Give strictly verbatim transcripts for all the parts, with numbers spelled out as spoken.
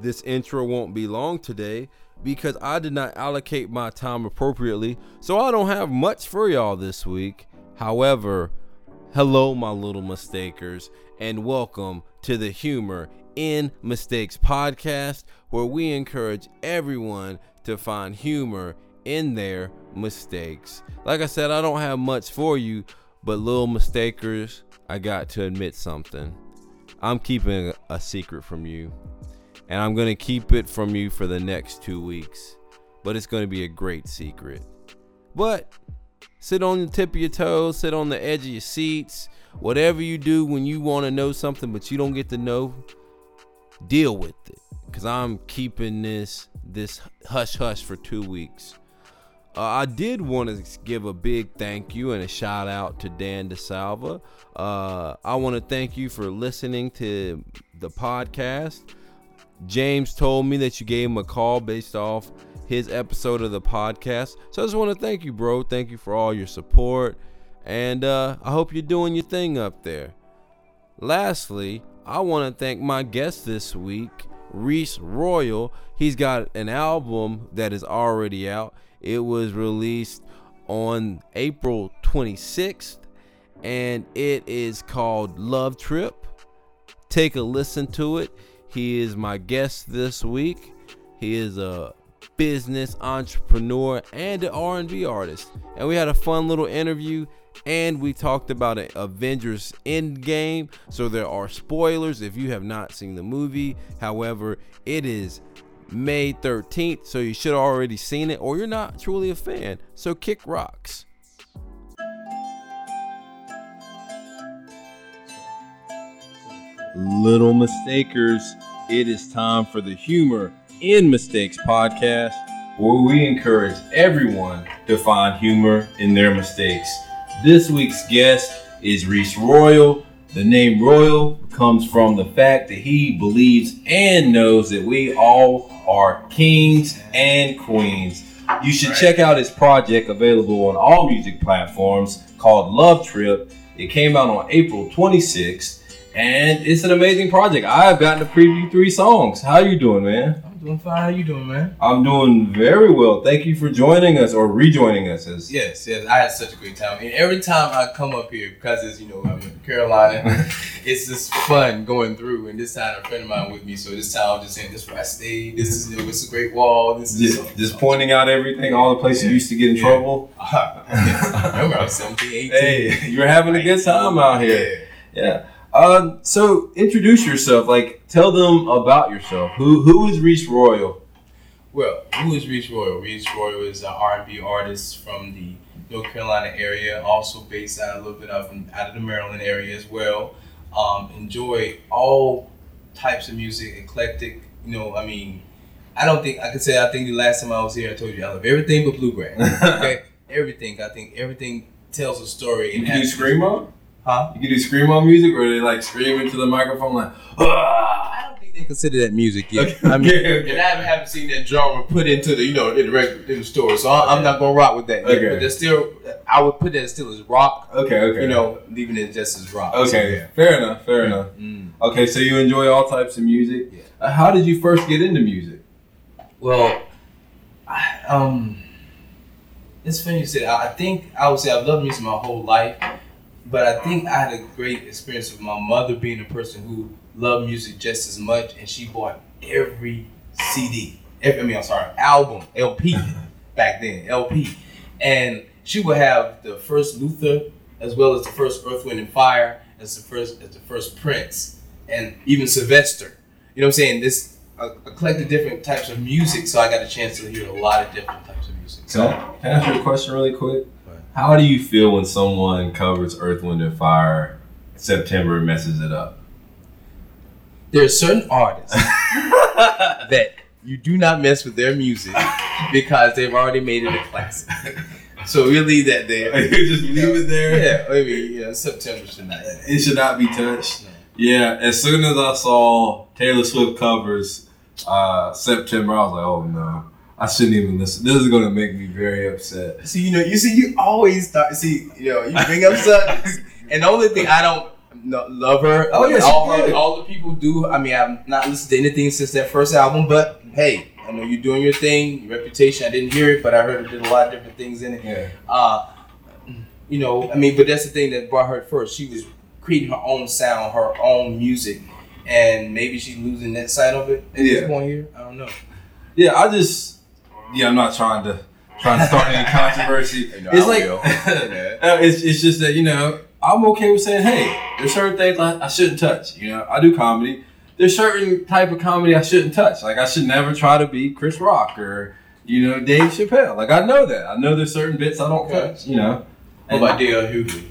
This intro won't be long today because I did not allocate my time appropriately, so I don't have much for y'all this week. However, hello my little mistakers, and welcome to the Humor in Mistakes podcast, where we encourage everyone to find humor in their mistakes. Like I said, I don't have much for you, but little mistakers, I got to admit something. I'm keeping a secret from you. And I'm going to keep it from you for the next two weeks. But it's going to be a great secret. But sit on the tip of your toes. Sit on the edge of your seats. Whatever you do when you want to know something but you don't get to know, deal with it. Because I'm keeping this this hush-hush for two weeks. Uh, I did want to give a big thank you and a shout out to Dan DeSalva. Uh, I want to thank you for listening to the podcast. James told me that you gave him a call based off his episode of the podcast. So I just want to thank you, bro. Thank you for all your support. And uh, I hope you're doing your thing up there. Lastly, I want to thank my guest this week, Reese Royal. He's got an album that is already out. It was released on April twenty-sixth, and it is called Love Trip. Take a listen to it. He is my guest this week. He is a business entrepreneur and an R and B artist. And we had a fun little interview, and we talked about Avengers Endgame. So there are spoilers if you have not seen the movie. However, it is May thirteenth, so you should have already seen it, or you're not truly a fan. So kick rocks. Little mistakers, it is time for the Humor in Mistakes podcast, where we encourage everyone to find humor in their mistakes. This week's guest is Reese Royal. The name Royal comes from the fact that he believes and knows that we all are kings and queens. You should check out his project, available on all music platforms, called Love Trip. It came out on April twenty-sixth. And it's an amazing project. I've gotten to preview three songs. How you doing, man? I'm doing fine. How you doing, man? I'm doing very well. Thank you for joining us, or rejoining us. As yes, yes. I had such a great time. And every time I come up here, because it's, you know, I'm in Carolina, it's just fun going through. And this time, a friend of mine with me. So this time, I'm just saying, this is where I stayed. This is, you know, it's a great wall. This is Just, just pointing out everything, all the places yeah. you used to get in yeah. trouble. I remember I was seventeen, eighteen. Hey, you were having a good time out here. Yeah. yeah. Um, so introduce yourself, like tell them about yourself. Who who is Reese Royal? Well, who is Reese Royal? Reese Royal is an R and B artist from the North Carolina area, also based out a little bit out, from, out of the Maryland area as well. Um, enjoy all types of music, eclectic, you know, I mean, I don't think, I could say, I think the last time I was here I told you I love everything but bluegrass, okay? Everything, I think everything tells a story. And you do screamo? Huh? You can do screamo music, or they like scream into the microphone like, ah! I don't think they consider that music yet. Okay, I mean, okay, okay. And I haven't seen that genre put into the, you know, in the record in the store, so I'm, okay. I'm not gonna rock with that. Okay. Yet, but that's still, I would put that still as rock. Okay, okay. You know, leaving it just as rock. Okay, so, yeah. fair enough, fair mm-hmm. enough. Mm-hmm. Okay, so you enjoy all types of music. Yeah. Uh, how did you first get into music? Well, I, um, it's funny you said. I think I would say I've loved music my whole life. But I think I had a great experience with my mother being a person who loved music just as much, and she bought every C D, every, I mean, I'm sorry, album, L P, back then, L P. And she would have the first Luther, as well as the first Earth, Wind, and Fire, as the first as the first Prince, and even Sylvester. You know what I'm saying? This uh, collected different types of music, so I got a chance to hear a lot of different types of music. So, can I ask you a question really quick? How do you feel when someone covers Earth, Wind, and Fire, September, and messes it up? There are certain artists that you do not mess with their music because they've already made it a classic. So we leave that there. You just leave it there? Yeah, maybe yeah, September should not. It should not be touched. No. Yeah, as soon as I saw Taylor Swift covers uh, September, I was like, oh no. I shouldn't even listen. This is gonna make me very upset. See, you know, you see, you always start. See, you know, you bring up stuff, and the only thing I don't, no, love her. Oh, like, yes, all, her, all the people do. I mean, I've not listened to anything since that first album, but hey, I know you're doing your thing. Your Reputation, I didn't hear it, but I heard it did a lot of different things in it. Yeah. Uh, you know, I mean, but that's the thing that brought her first. She was creating her own sound, her own music, and maybe she's losing that side of it at yeah. this point here. I don't know. Yeah, I just, yeah, I'm not trying to trying to start any controversy. You know, it's I like, it's it's just that, you know, I'm okay with saying, hey, there's certain things I, I shouldn't touch. You know, I do comedy. There's certain type of comedy I shouldn't touch. Like, I should never try to be Chris Rock or, you know, Dave Chappelle. Like, I know that. I know there's certain bits I don't touch, you know. What about D L Hughley?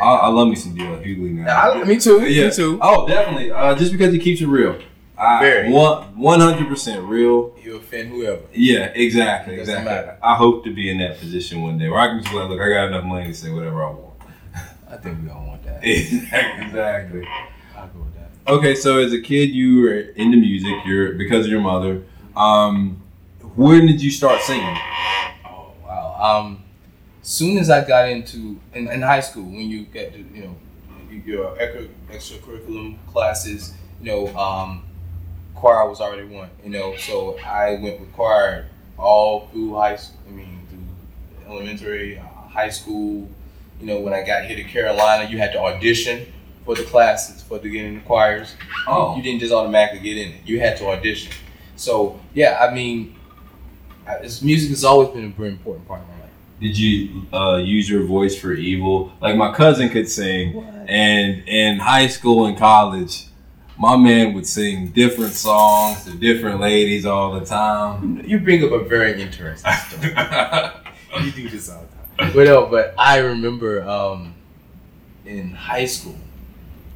I, I love me some D L Hughley now. I, me too. Yeah. Me too. Oh, definitely. Uh, just because he keeps it real. I, Very. one hundred percent real. You offend whoever. Yeah, exactly. exactly. I hope to be in that position one day where I can just be like, look, I got enough money to say whatever I want. I think we all want that. Exactly. I'll go with that. Okay, so as a kid, you were into music. You're because of your mother. Um, when did you start singing? Oh wow! Um, soon as I got into in, in high school, when you get to, you know, your extracurriculum classes, you know, um, choir was already one. You know, so I went with choir all through high school. I mean, through elementary, uh, high school. You know, when I got here to Carolina, you had to audition for the classes, for to get in the choirs. Oh. You didn't just automatically get in it. You had to audition. So, yeah, I mean, music has always been a very important part of my life. Did you uh, use your voice for evil? Like, my cousin could sing. What? And in high school and college, my man would sing different songs to different ladies all the time. You bring up a very interesting story. You do this all the time. But no, but I remember um, in high school,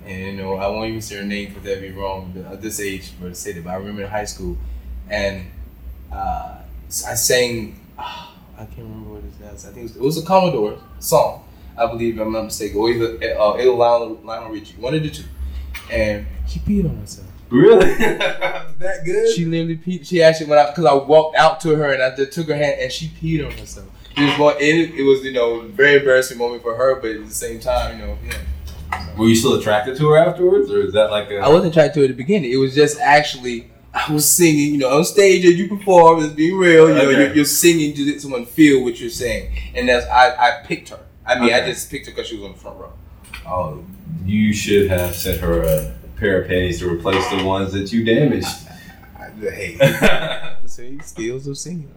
and you know, I won't even say her name because that'd be wrong at this age for the city. But I remember in high school, and uh, I sang, oh, I can't remember what it was. I think it was, it was a Commodore song, I believe, if I'm not mistaken, or either uh, either Lionel, Lionel Richie, one of the two, and she peed on herself. Really? That good? She literally peed. She actually went out because I walked out to her and I just took her hand and she peed on herself. It was, it was, you know, a very embarrassing moment for her, but at the same time, you know, yeah. So, were you still attracted to her afterwards, or is that like a... I wasn't attracted to her at the beginning. It was just actually, I was singing, you know, on stage, and you perform, it's being real, you okay. know, you're, you're singing to let someone feel what you're saying. And that's, I, I picked her. I mean, okay. I just picked her because she was on the front row. Oh, you should have sent her a pair of panties to replace the ones that you damaged. I, I, I hate See, skills of singing.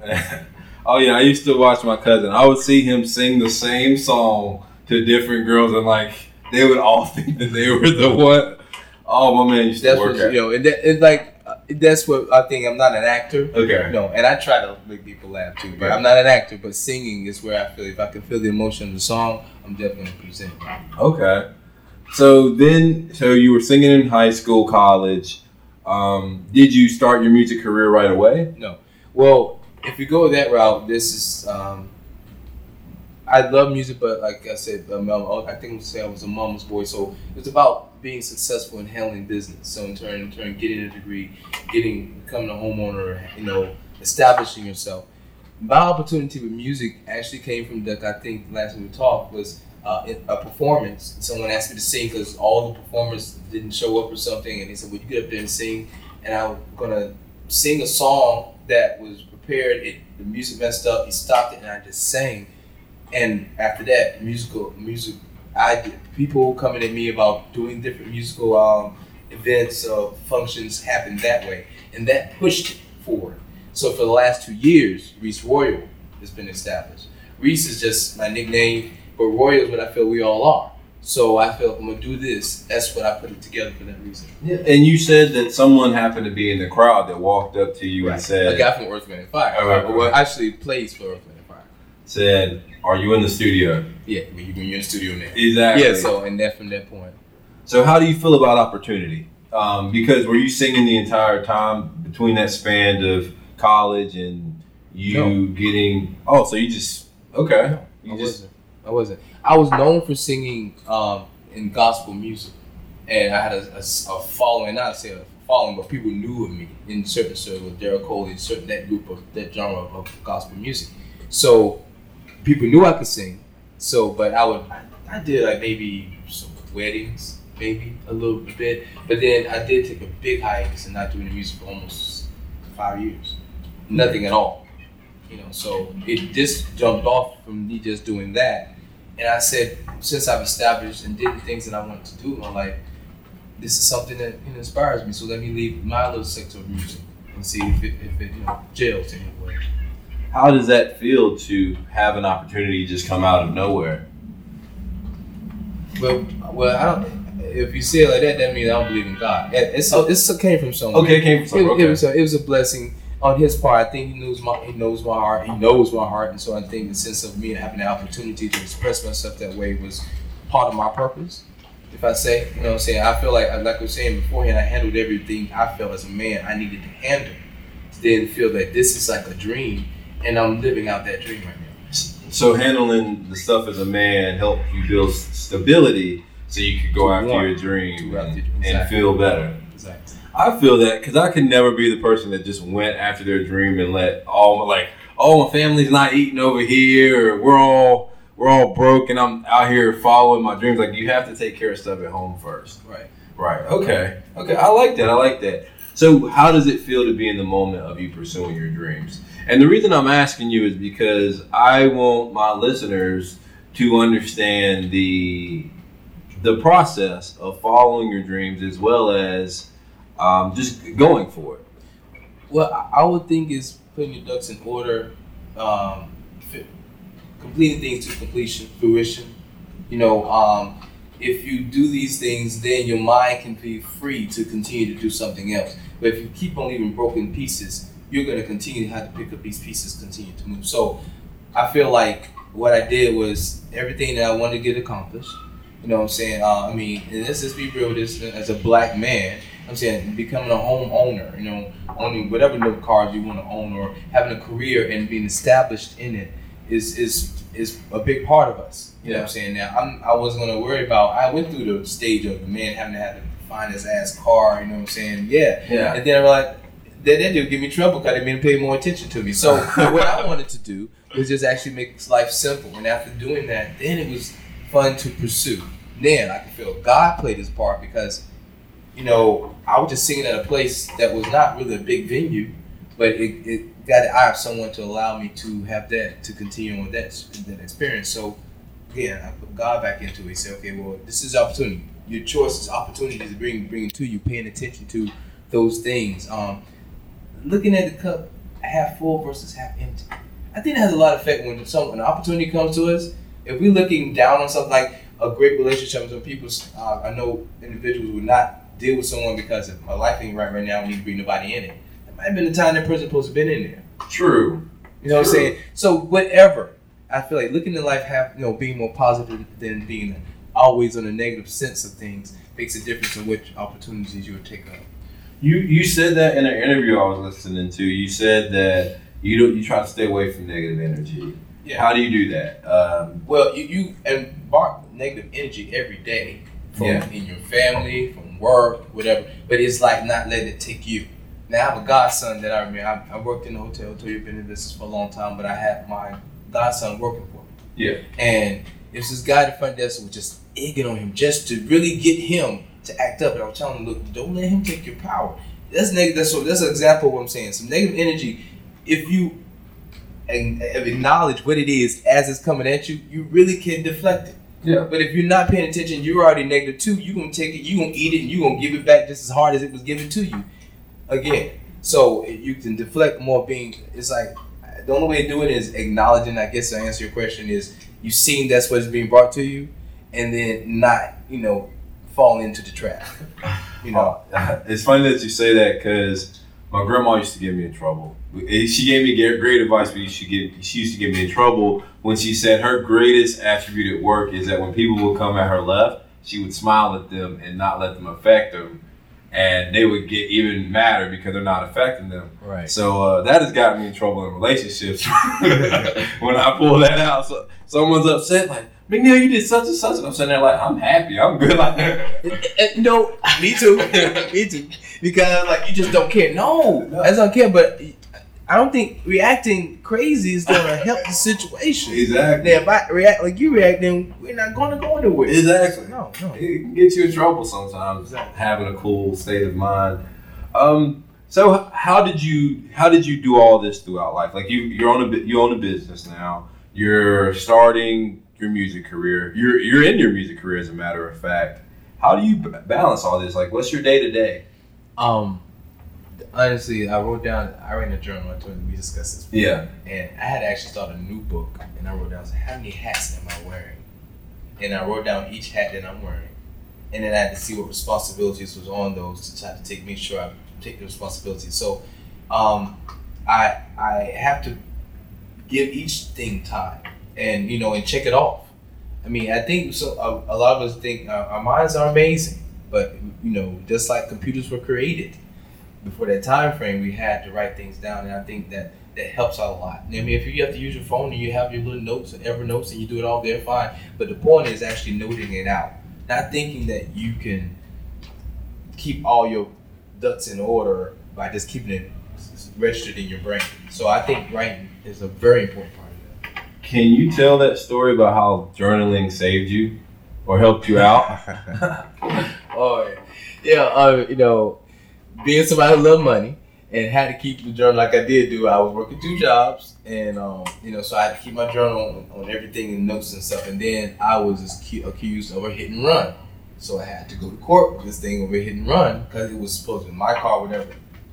Oh yeah, I used to watch my cousin. I would see him sing the same song to different girls, and like they would all think that they were the one. Oh, my man used to that's work. What, at. You know, and that, it's like that's what I think. I'm not an actor. Okay. No, and I try to make people laugh too, but okay. I'm not an actor. But singing is where I feel if I can feel the emotion of the song, I'm definitely gonna present it. Okay. So then, so you were singing in high school, college. Um, did you start your music career right away? No. Well. If you go that route, this is, um, I love music, but like I said, um, I think I was, I was a mama's boy, so it's about being successful in handling business. So in turn, in turn, getting a degree, getting, becoming a homeowner, you know, establishing yourself. My opportunity with music actually came from, like I think last time we talked, was uh, a performance. Someone asked me to sing because all the performers didn't show up or something, and they said, well, you get up there and sing, and I'm going to sing a song that was prepared, it, the music messed up, he stopped it, and I just sang. And after that, musical, music, I did, people coming at me about doing different musical um, events or uh, functions happened that way. And that pushed it forward. So for the last two years, Reese Royal has been established. Reese is just my nickname, but Royal is what I feel we all are. So I felt I'm gonna do this. That's what I put it together for that reason. Yeah. And you said that someone happened to be in the crowd that walked up to you right. and said, "A guy from Earth, Man and Fire." Oh, right, right. Well, actually plays for Earth, Man and Fire. Said, "Are you in the studio?" Yeah, when you're in the studio now. Exactly. Yeah. So and that from that point. So how do you feel about opportunity? Um, because were you singing the entire time between that span of college and you no. getting? Oh, so you just okay? No, you I just. Wasn't. I wasn't. I was known for singing um, in gospel music, and I had a, a, a following, not say a following, but people knew of me in certain circles, Daryl Coley, certain that group of that genre of gospel music. So people knew I could sing. So, but I would, I, I did like maybe some weddings, maybe a little bit. But then I did take a big hiatus and not doing the music for almost five years. Nothing at all. You know, so it just jumped off from me just doing that. And I said, since I've established and did the things that I wanted to do in my life, this is something that, you know, inspires me. So let me leave my little sector of music and see if it, if it you know, jails any way. How does that feel to have an opportunity just come out of nowhere? Well, well, I don't. If you say it like that, that means I don't believe in God. It's oh. it came from somewhere. Okay, it came from somewhere. It, okay. it, was a, it was a blessing on his part. I think he knows my he knows my heart. He knows my heart, and so I think the sense of me having the opportunity to express myself that way was part of my purpose. If I say, you know what I'm saying, I feel like, like I was saying beforehand, I handled everything I felt as a man I needed to handle. Then feel that this is like a dream, and I'm living out that dream right now. So handling the stuff as a man helped you build stability so you could go after your dream and, exactly. and feel better. Exactly. I feel that because I could never be the person that just went after their dream and let all my, like, oh, my family's not eating over here, or we're all... We're all broke, and I'm out here following my dreams. Like, you have to take care of stuff at home first. Right. Right. Okay. Okay. I like that. I like that. So how does it feel to be in the moment of you pursuing your dreams? And the reason I'm asking you is because I want my listeners to understand the the process of following your dreams as well as um, just going for it. Well, I would think it's putting your ducks in order, um, completing things to completion, fruition. You know, um, if you do these things, then your mind can be free to continue to do something else. But if you keep on leaving broken pieces, you're going to continue to have to pick up these pieces, continue to move. So I feel like what I did was everything that I wanted to get accomplished. You know what I'm saying? Uh, I mean, and let's just be real with this, as a black man, I'm saying becoming a homeowner, you know, owning whatever little cars you want to own or having a career and being established in it. Is is is a big part of us. You know what I'm saying? Now I'm I wasn't gonna worry about I went through the stage of the man having to have to find his ass car, you know what I'm saying? Yeah. yeah. And then I realized that that dude give me trouble because they made him pay more attention to me. So what I wanted to do was just actually make life simple. And after doing that, then it was fun to pursue. Then I could feel God played his part because, you know, I was just singing at a place that was not really a big venue, but it, it got the eye of someone to allow me to have that, to continue on with that, that experience. So again, yeah, I put God back into it. He said, okay, well, this is opportunity. Your choices, opportunities to bring, bring to you, paying attention to those things. Um, looking at the cup half full versus half empty. I think it has a lot of effect when, some, when an opportunity comes to us. If we're looking down on something like a great relationship, some people, uh, I know individuals would not deal with someone because if my life ain't right right now, we need to bring nobody in it. Might have been the time that person supposed to have been in there. True. You know True. What I'm saying? So whatever, I feel like looking at life, have, you know, being more positive than being always on a negative sense of things makes a difference in which opportunities you would take up. You you said that in an interview I was listening to. You said that you don't you try to stay away from negative energy. Yeah. How do you do that? Um, well, you, you embark negative energy every day from yeah. in your family, from work, whatever. But it's like not letting it take you. Now, I have a godson that I remember. I, I worked in a hotel, told you I've been in business for a long time, but I had my godson working for me. Yeah. And it was this guy at the front desk who was just egging on him just to really get him to act up. And I was telling him, look, don't let him take your power. That's negative. That's, that's an example of what I'm saying. Some negative energy, if you acknowledge what it is as it's coming at you, you really can deflect it. Yeah. But if you're not paying attention, you're already negative too. You're going to take it, you're going to eat it, and you're going to give it back just as hard as it was given to you. Again, so you can deflect more being, it's like, the only way to do it is acknowledging, I guess to answer your question is, you've seen that's what's being brought to you, and then not, you know, fall into the trap, you know. It's funny that you say that because my grandma used to get me in trouble. She gave me great advice, but she, give, she used to get me in trouble when she said her greatest attribute at work is that when people would come at her left, she would smile at them and not let them affect them. And they would get even madder because they're not affecting them. Right. So uh, that has gotten me in trouble in relationships. When I pull that out, so, someone's upset, like, McNeil, you did such and such. And I'm sitting there like, I'm happy. I'm good. Like, no, me too. me too. Because, like, you just don't care. No, no. I don't care. But I, I don't think reacting crazy is going to help the situation. Exactly. Now, if I react like you react, then we're not going to go anywhere. Exactly. No, no. It can get you in trouble sometimes, exactly. Having a cool state of mind. Um. So how did you how did you do all this throughout life? Like you you're on a you own a business now. You're starting your music career. You're you're in your music career, as a matter of fact. How do you balance all this? Like, what's your day to day? Um. Honestly, I wrote down, I ran a journal, I told you we discussed this before, yeah. And I had actually started a new book, and I wrote down, I was like, how many hats am I wearing? And I wrote down each hat that I'm wearing. And then I had to see what responsibilities was on those to try to take, make sure I take the responsibility. So um, I I have to give each thing time and, you know, and check it off. I mean, I think so. a, a lot of us think our, our minds are amazing, but, you know, just like computers were created, before that time frame, we had to write things down, and I think that that helps out a lot. I mean, if you have to use your phone and you have your little notes and Evernote and you do it all there, fine. But the point is actually noting it out, not thinking that you can keep all your ducks in order by just keeping it registered in your brain. So I think writing is a very important part of that. Can you tell that story about how journaling saved you or helped you out? Oh, yeah, uh, you know, being somebody who loved money and had to keep the journal like I did do, I was working two jobs, and um, you know, so I had to keep my journal on, on everything and notes and stuff. And then I was accused of a hit and run, so I had to go to court with this thing over hit and run because it was supposed to be my car, whatever.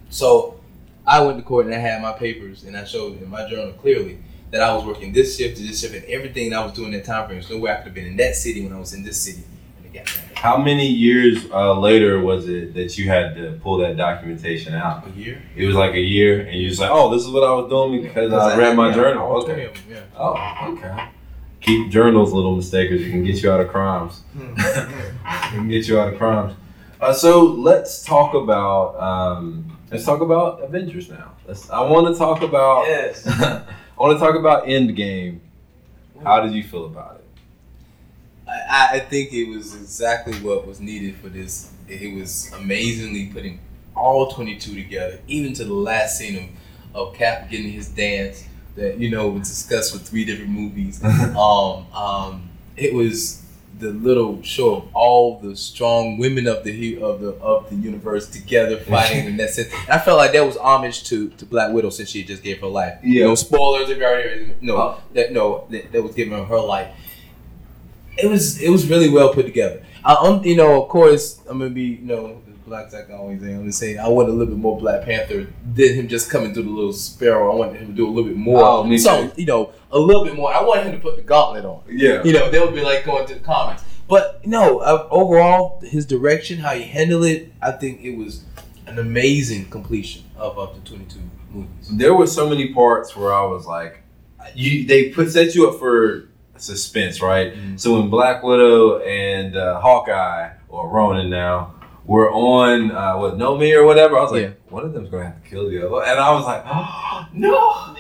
So I went to court and I had my papers and I showed in my journal clearly that I was working this shift to this shift and everything that I was doing in that time frame. There's no way I could have been in that city when I was in this city. How many years uh, later was it that you had to pull that documentation out? A year. It was like a year, and you're just like, oh, this is what I was doing because yeah, I, I read my journal. Okay. Yeah. Oh, okay. Keep journals, little mistakers. You can get you out of crimes. You can get you out of crimes. Uh, so let's talk about um, let's talk about Avengers now. Let's, I want to talk about. Yes. I want to talk about Endgame. How did you feel about it? I, I think it was exactly what was needed for this. It was amazingly putting all twenty-two together, even to the last scene of, of Cap getting his dance that, you know, was discussed with three different movies. um, um, it was the little show of all the strong women of the of the of the universe together fighting, and that's it. And I felt like that was homage to, to Black Widow since she just gave her life. Yeah. No spoilers if you already no oh. that no that, that was giving her her life. It was it was really well put together. I um, you know, of course, I'm gonna be, you know, black like I always am. I'm gonna say I want a little bit more Black Panther than him just coming through the little sparrow. I wanted him to do a little bit more. Oh, me so too. You know, a little bit more. I wanted him to put the gauntlet on. Yeah. You know, they would be like going to the comics. But no, uh, overall, his direction, how he handled it, I think it was an amazing completion of up to twenty-two movies. There were so many parts where I was like, you they put set you up for suspense, right? Mm-hmm. So when Black Widow and uh, Hawkeye, or Ronan now, were on uh, with Nomi or whatever, I was like, yeah. one of them's gonna have to kill the other. And I was like, oh, no.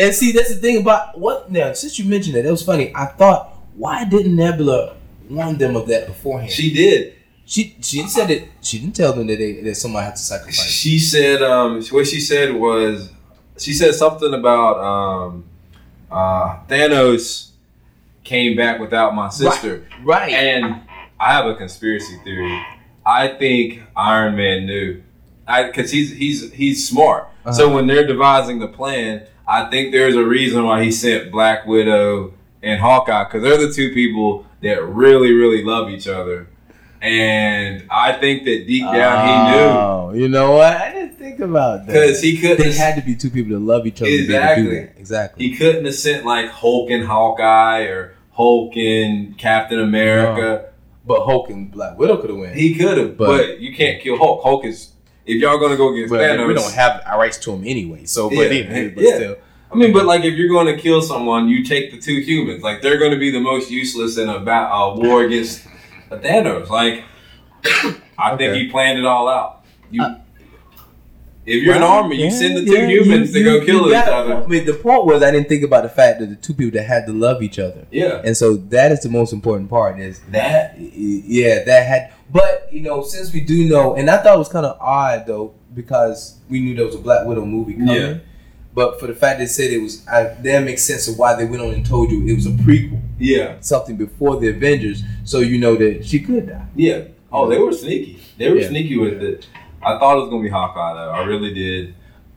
And see, that's the thing about what now. Since you mentioned it, that was funny. I thought, why didn't Nebula warn them of that beforehand? She did. She she said that she didn't tell them that they, that somebody had to sacrifice. She said um, what she said was she said something about um, uh, Thanos came back without my sister. Right, right. And I have a conspiracy theory. I think Iron Man knew. I because he's he's he's smart. Uh-huh. So when they're devising the plan, I think there's a reason why he sent Black Widow and Hawkeye, because they're the two people that really, really love each other. And I think that deep down oh, he knew. You know what? I didn't think about that. Because he couldn't. There had to be two people that love each other. Exactly. To be able to do that. Exactly. He couldn't have sent like Hulk and Hawkeye or Hulk and Captain America. No. But Hulk and Black Widow could have won. He could have, but, but you can't kill Hulk. Hulk is, if y'all going to go against well, Thanos. We don't have our rights to him anyway, so, yeah, but, anyway, but yeah. still. I mean, but like if you're going to kill someone, you take the two humans. Like they're going to be the most useless in a, bat- a war against Thanos. Like, I okay. think he planned it all out. You, uh, If you're right, an army, yeah, you send the two yeah, humans you, to go kill each other. I mean, the point was I didn't think about the fact that the two people that had to love each other. Yeah. And so that is the most important part is that, yeah, that had. But, you know, since we do know, and I thought it was kind of odd, though, because we knew there was a Black Widow movie coming. Yeah. But for the fact they said it was, I, that makes sense of why they went on and told you it was a prequel. Yeah. Something before the Avengers, so you know that she could die. Yeah. Oh, they were sneaky. They were yeah. sneaky with it. I thought it was going to be Hawkeye, though. I really did.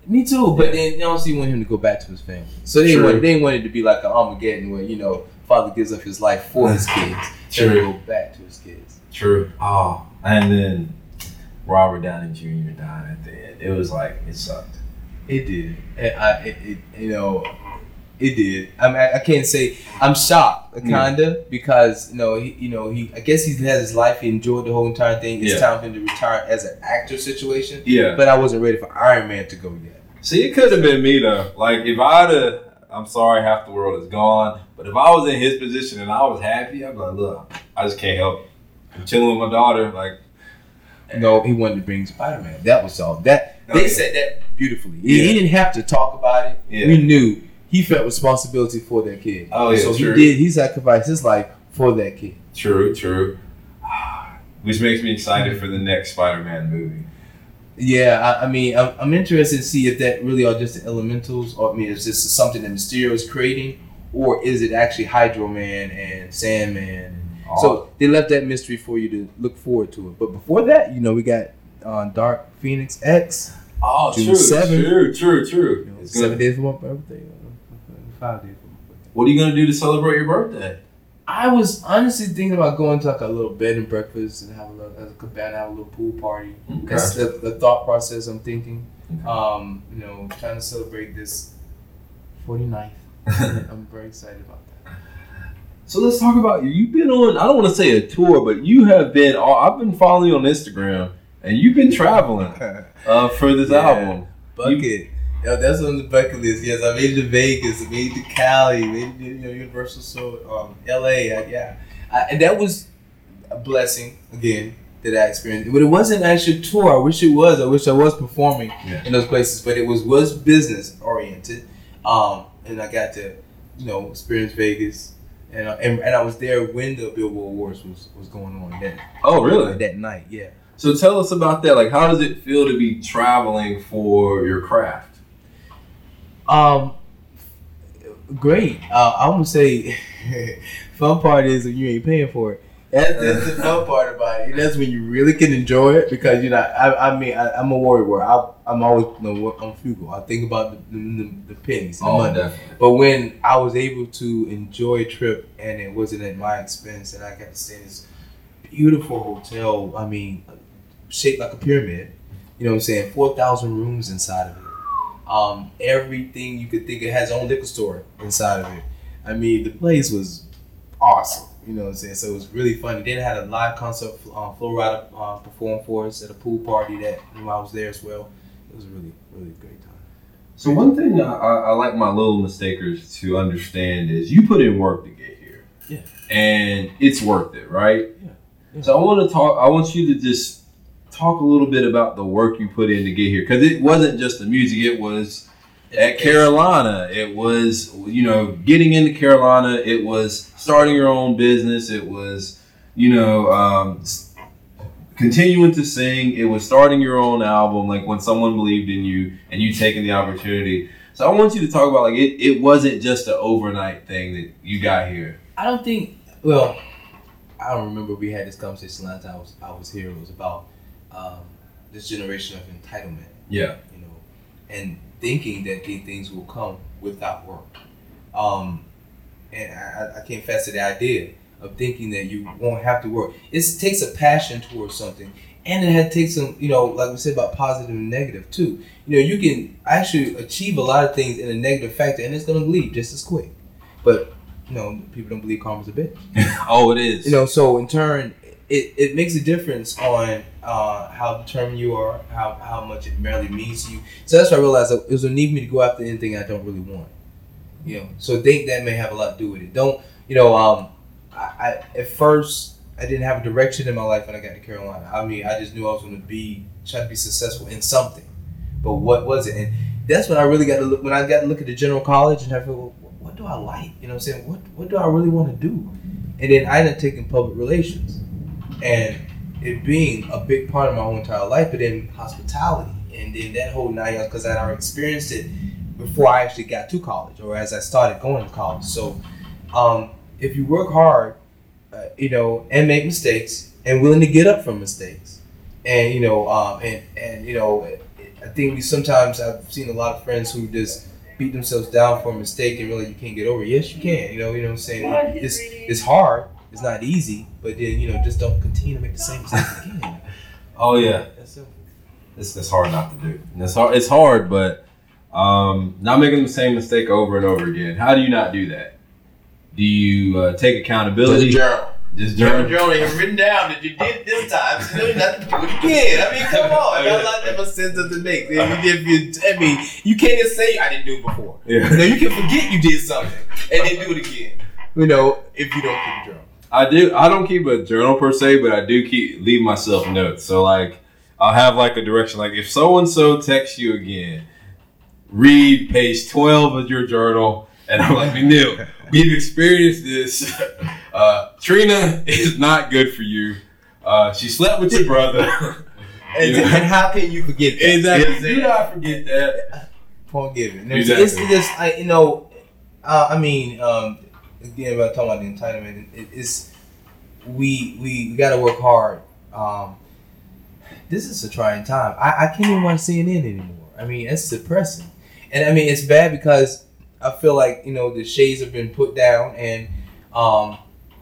Me too, but yeah. then they honestly wanted him to go back to his family. So they wanted, they wanted it to be like an Armageddon where, you know, father gives up his life for his kids. True. And go back to his kids. True. Oh, and then Robert Downey Junior dying at the end. It was like, it sucked. It did. It, I, it, it, you know, it did. I mean, I, I can't say I'm shocked, kinda, yeah. because you know, he, you know, he. I guess he has his life. He enjoyed the whole entire thing. It's yeah. time for him to retire as an actor situation. Yeah. But I wasn't ready for Iron Man to go yet. See, it could have been me though. Like if I'd, I'm sorry, half the world is gone. But if I was in his position and I was happy, I'd be like, look, I just can't help it. I'm chilling with my daughter, like. No, he wanted to bring Spider-Man. That was all. That okay. They said that beautifully. Yeah. He didn't have to talk about it. Yeah. We knew he felt responsibility for that kid. Oh yeah, so true. He did. He sacrificed his life for that kid. True, true. Which makes me excited for the next Spider-Man movie. Yeah, I, I mean, I'm, I'm interested to see if that really are just the elementals, or I mean, is this something that Mysterio is creating, or is it actually Hydro Man and Sandman? So they left that mystery for you to look forward to it. But before that, you know, we got uh, Dark Phoenix X. Oh, June true, seventh. true, true, true. You know, it's seven gonna... days for my birthday. Five days for my birthday. What are you gonna do to celebrate your birthday? I was honestly thinking about going to like a little bed and breakfast and have a little, have a cabana, have a little pool party. Okay. That's the, the thought process I'm thinking. Okay. Um, you know, trying to celebrate this forty-ninth. I'm very excited about that. So let's talk about you. You've been on, I don't want to say a tour, but you have been, all, I've been following you on Instagram, and you've been traveling uh, for this yeah. album. Bucket. You, Yo, that's on the bucket list. Yes, I made it to Vegas, I made it to Cali, made it to you know, Universal, so um, L A, I, yeah. I, and that was a blessing, again, that I experienced. But it wasn't actually a tour. I wish it was. I wish I was performing yeah. in those places, but it was, was business-oriented. Um, and I got to, you know, experience Vegas. And, and and I was there when the Billboard Awards was, was going on that. Oh really? That night, yeah. So tell us about that. Like, how does it feel to be traveling for your craft? Um, great. Uh, I would say, fun part is if you ain't paying for it. That's, that's the fun part about it. That's when you really can enjoy it because you know. I I mean I, I'm a worrywart. I I'm always you know, I'm frugal. I think about the the, the pennies, the oh, money. Definitely. But when I was able to enjoy a trip and it wasn't at my expense, and I got to stay in this beautiful hotel. I mean, shaped like a pyramid. You know what I'm saying? Four thousand rooms inside of it. Um, everything you could think of has its own liquor store inside of it. I mean, the place was awesome. You know what I'm saying? So it was really funny. Then I had a live concert, um, Flo Rida uh, performed for us at a pool party that when I was there as well. It was a really, really great time. So one thing I, I like my little mistakers to understand is you put in work to get here. Yeah. And it's worth it, right? Yeah. yeah. So I want to talk, I want you to just talk a little bit about the work you put in to get here. Because it wasn't just the music, it was at Carolina, it was, you know, getting into Carolina, it was starting your own business, it was, you know, um, continuing to sing, it was starting your own album, like when someone believed in you and you taking the opportunity. So I want you to talk about, like, it, it wasn't just an overnight thing that you got here. I don't think, well, I don't remember we had this conversation last time I was, I was here, it was about um, this generation of entitlement. Yeah. You know, and thinking that these things will come without work. Um, and I, I can't fathom the idea of thinking that you won't have to work. It takes a passion towards something. And it takes some, you know, like we said about positive and negative too. You know, you can actually achieve a lot of things in a negative factor and it's gonna leave just as quick. But, you know, people don't believe karma's a bitch. Oh, it is. You know, so in turn, it, it makes a difference on uh, how determined you are, how, how much it merely means to you. So that's what I realized. It was gonna need me to go after anything I don't really want. You know, so I think that may have a lot to do with it. Don't, you know, um, I, I at first, I didn't have a direction in my life when I got to Carolina. I mean, I just knew I was gonna be, try to be successful in something. But what was it? And that's when I really got to look, when I got to look at the general college and I feel, well, what do I like? You know what I'm saying? What, what do I really wanna do? And then I ended up taking public relations. And it being a big part of my whole entire life, but then hospitality and then that whole nine yards because I already experienced it before I actually got to college or as I started going to college. So um, if you work hard, uh, you know, and make mistakes and willing to get up from mistakes and, you know, um, and, and, you know, I think we sometimes I've seen a lot of friends who just beat themselves down for a mistake and really you can't get over it. Yes, you can. You know, you know what I'm saying? It's, it's hard. It's not easy. But then, you know, just don't continue to make the same mistakes again. Oh, yeah. That's it. It's, it's hard not to do. And it's hard. It's hard, but um, not making the same mistake over and over again. How do you not do that? Do you uh, take accountability? Just journal. Just journal. Journal and written down that you did this time. So you don't have to do it again. I mean, come on. That's not that much sense to make. I mean, you can't just say I didn't do it before. Yeah. You know, you can forget you did something and then do it again. You know, if you don't keep a journal. I do. I don't keep a journal per se, but I do keep leave myself notes. So like. I'll have like a direction, like if so-and-so texts you again, read page twelve of your journal. And I'm like, Neil, we've experienced this. Uh, Trina is not good for you. Uh, she slept with your brother. and, and how can you forget that? Exactly. Do not forget that. Forgive it. Exactly. It's just, I, you know, uh, I mean, um, again, about talking about the entitlement, it, it's, we, we, we got to work hard. Um, This is a trying time. I, I can't even watch C N N anymore. I mean, it's depressing. And I mean, it's bad because I feel like, you know, the shades have been put down and um,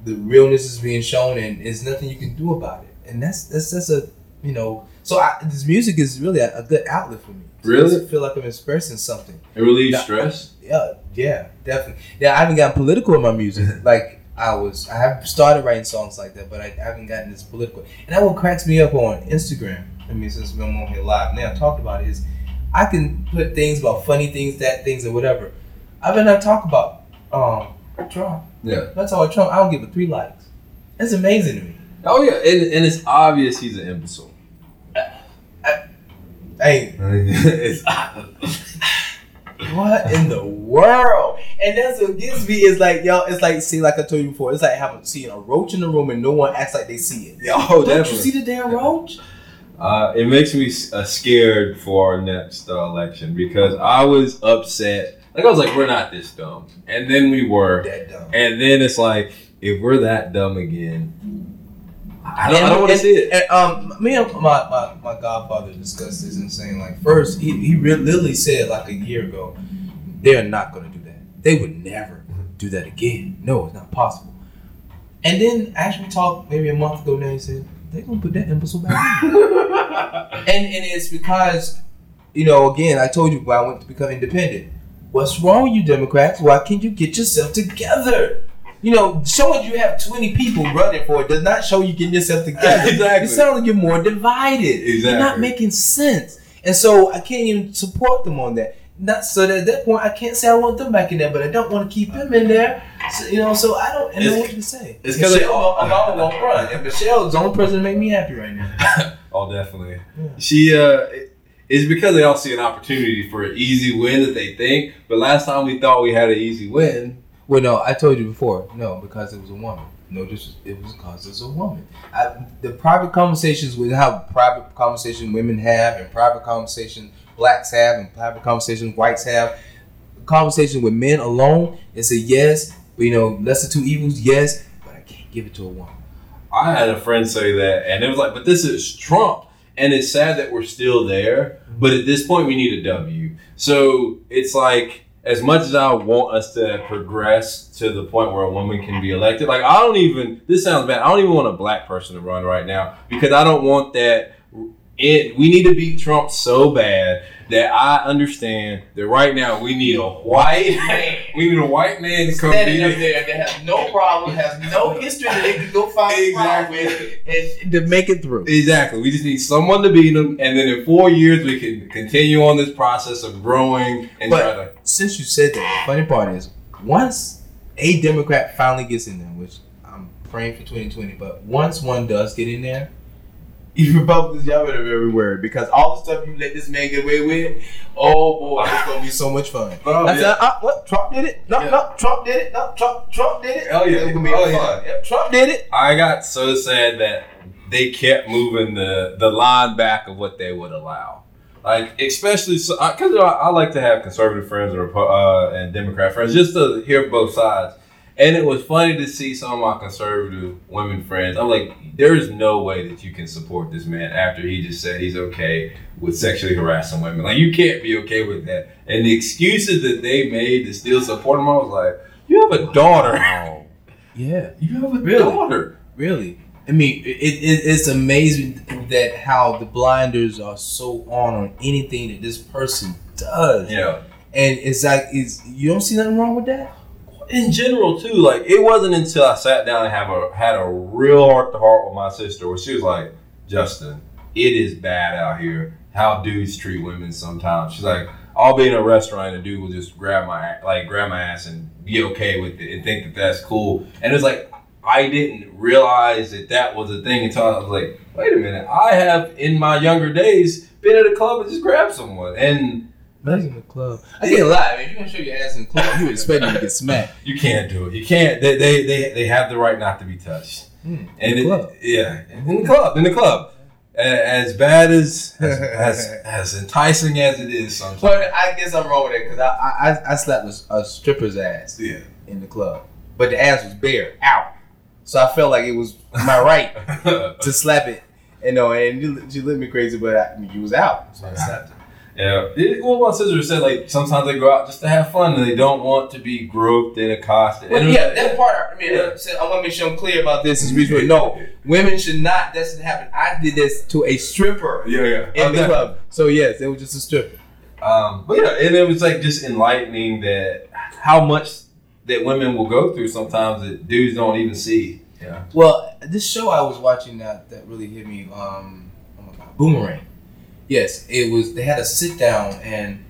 the realness is being shown and there's nothing you can do about it. And that's, that's, that's a, you know, so I, this music is really a, a good outlet for me. So really? I feel like I'm expressing something. It relieves now, stress? I, yeah, yeah, definitely. Now, I haven't gotten political in my music. Like, I was, I have started writing songs like that, but I, I haven't gotten this political. And that what cracks me up on Instagram, I mean, since I'm on here live now, I talked about it, is I can put things about funny things, that things, or whatever. I better not talk about um, Trump. Yeah. That's all Trump. I don't give it three likes. That's amazing to me. Oh, yeah. And, and it's obvious he's an imbecile. I, I, I it's obvious. What in the world? And that's what gets me is like, y'all, it's like, see, like I told you before, it's like having seeing a roach in the room and no one acts like they see it. Yo, oh, don't you see the damn roach? Uh, it makes me uh, scared for our next uh, election because I was upset. Like, I was like, we're not this dumb. And then we were. That dumb. And then it's like, if we're that dumb again, I don't, and, I don't want to see it. And, um, me and my, my, my godfather discussed this and saying, like, first, he, he really literally said, like, a year ago, they're not going to do that. They would never do that again. No, it's not possible. And then, actually, we talked maybe a month ago now, he said, they're going to put that imbecile back in. and, and it's because, you know, again, I told you why I went to become independent. What's wrong with you, Democrats? Why can't you get yourself together? You know, showing you have twenty people running for it does not show you getting yourself together. Exactly. It sounds like you're more divided. Exactly. You're not making sense. And so I can't even support them on that. Not so that at that point, I can't say I want them back in there, but I don't want to keep him in there. So, you know, so I don't I know what you say. It's because Obama won't run. And Michelle's the only person to make me happy right now. Oh, definitely. Yeah. She, uh, it's because they all see an opportunity for an easy win that they think. But last time we thought we had an easy win. Well, no, I told you before. No, because it was a woman. No, just it was because it was a woman. I, the private conversations with how private conversations women have, and private conversations blacks have, and private conversations whites have, conversations with men alone. It's a yes, you know, lesser two evils. Yes, but I can't give it to a woman. I had a friend say that, and it was like, but this is Trump, and it's sad that we're still there. But at this point, we need a W. So it's like. As much as I want us to progress to the point where a woman can be elected, like I don't even, this sounds bad, I don't even want a black person to run right now because I don't want that. It, we need to beat Trump so bad that I understand that right now we need a white man. We need a white man to come standing up there that has no problem, has no history that they can go find exactly. with and to make it through. Exactly. We just need someone to beat him, and then in four years we can continue on this process of growing and but try to. Since you said that, the funny part is once a Democrat finally gets in there, which I'm praying for twenty twenty, but once one does get in there. You Republicans, y'all better be everywhere because all the stuff you let this man get away with, oh boy, it's gonna be so much fun. Oh, I yeah. said, oh, what? Trump did it? No, yeah. no, Trump did it. No, Trump, Trump did it. Oh yeah, it's gonna be oh, fun. Yeah. Trump did it. I got so sad that they kept moving the the line back of what they would allow. Like, especially, because so, I, I, I like to have conservative friends or, uh, and Democrat friends just to hear both sides. And it was funny to see some of my conservative women friends. I'm like, there is no way that you can support this man after he just said he's okay with sexually harassing women. Like, you can't be okay with that. And the excuses that they made to still support him, I was like, you have a daughter. Wow. Yeah. You have a really? daughter. Really? I mean, it, it, it's amazing that how the blinders are so on on anything that this person does. Yeah. And it's like, it's, you don't see nothing wrong with that? In general, too, like, it wasn't until I sat down and have a had a real heart-to-heart with my sister where she was like, Justin, it is bad out here how dudes treat women sometimes. She's like, I'll be in a restaurant and a dude will just grab my like grab my ass and be okay with it and think that that's cool. And it's like, I didn't realize that that was a thing until I was like, wait a minute, I have, in my younger days, been at a club and just grabbed someone. And... That's in the club. I can't lie. If you're going to show your ass in the club, you expect them to get smacked. You can't do it. You can't. They they they, they have the right not to be touched. Mm, and in the it, club. Yeah. In the club. In the club. As bad as, as, as, as enticing as it is sometimes. But I guess I'm wrong with it because I, I, I slapped a, a stripper's ass yeah. in the club. But the ass was bare. Out. So I felt like it was my right to slap it. You know, and you, you lit me crazy, but I, you was out. So I slapped it. Yeah. It, well, my sister said, like, sometimes they go out just to have fun and they don't want to be groped and accosted. Well, and yeah, that part, I mean, yeah. I want to make sure I'm clear about this. Is reason. No, women should not, that should happen. I did this to a stripper yeah, yeah. in okay. the club. So, yes, it was just a stripper. Um, but yeah, and it was like just enlightening that how much that women will go through sometimes that dudes don't even see. Yeah. Well, this show I was watching that, that really hit me, um, oh my God, Boomerang. Yes, it was. They had a sit down, and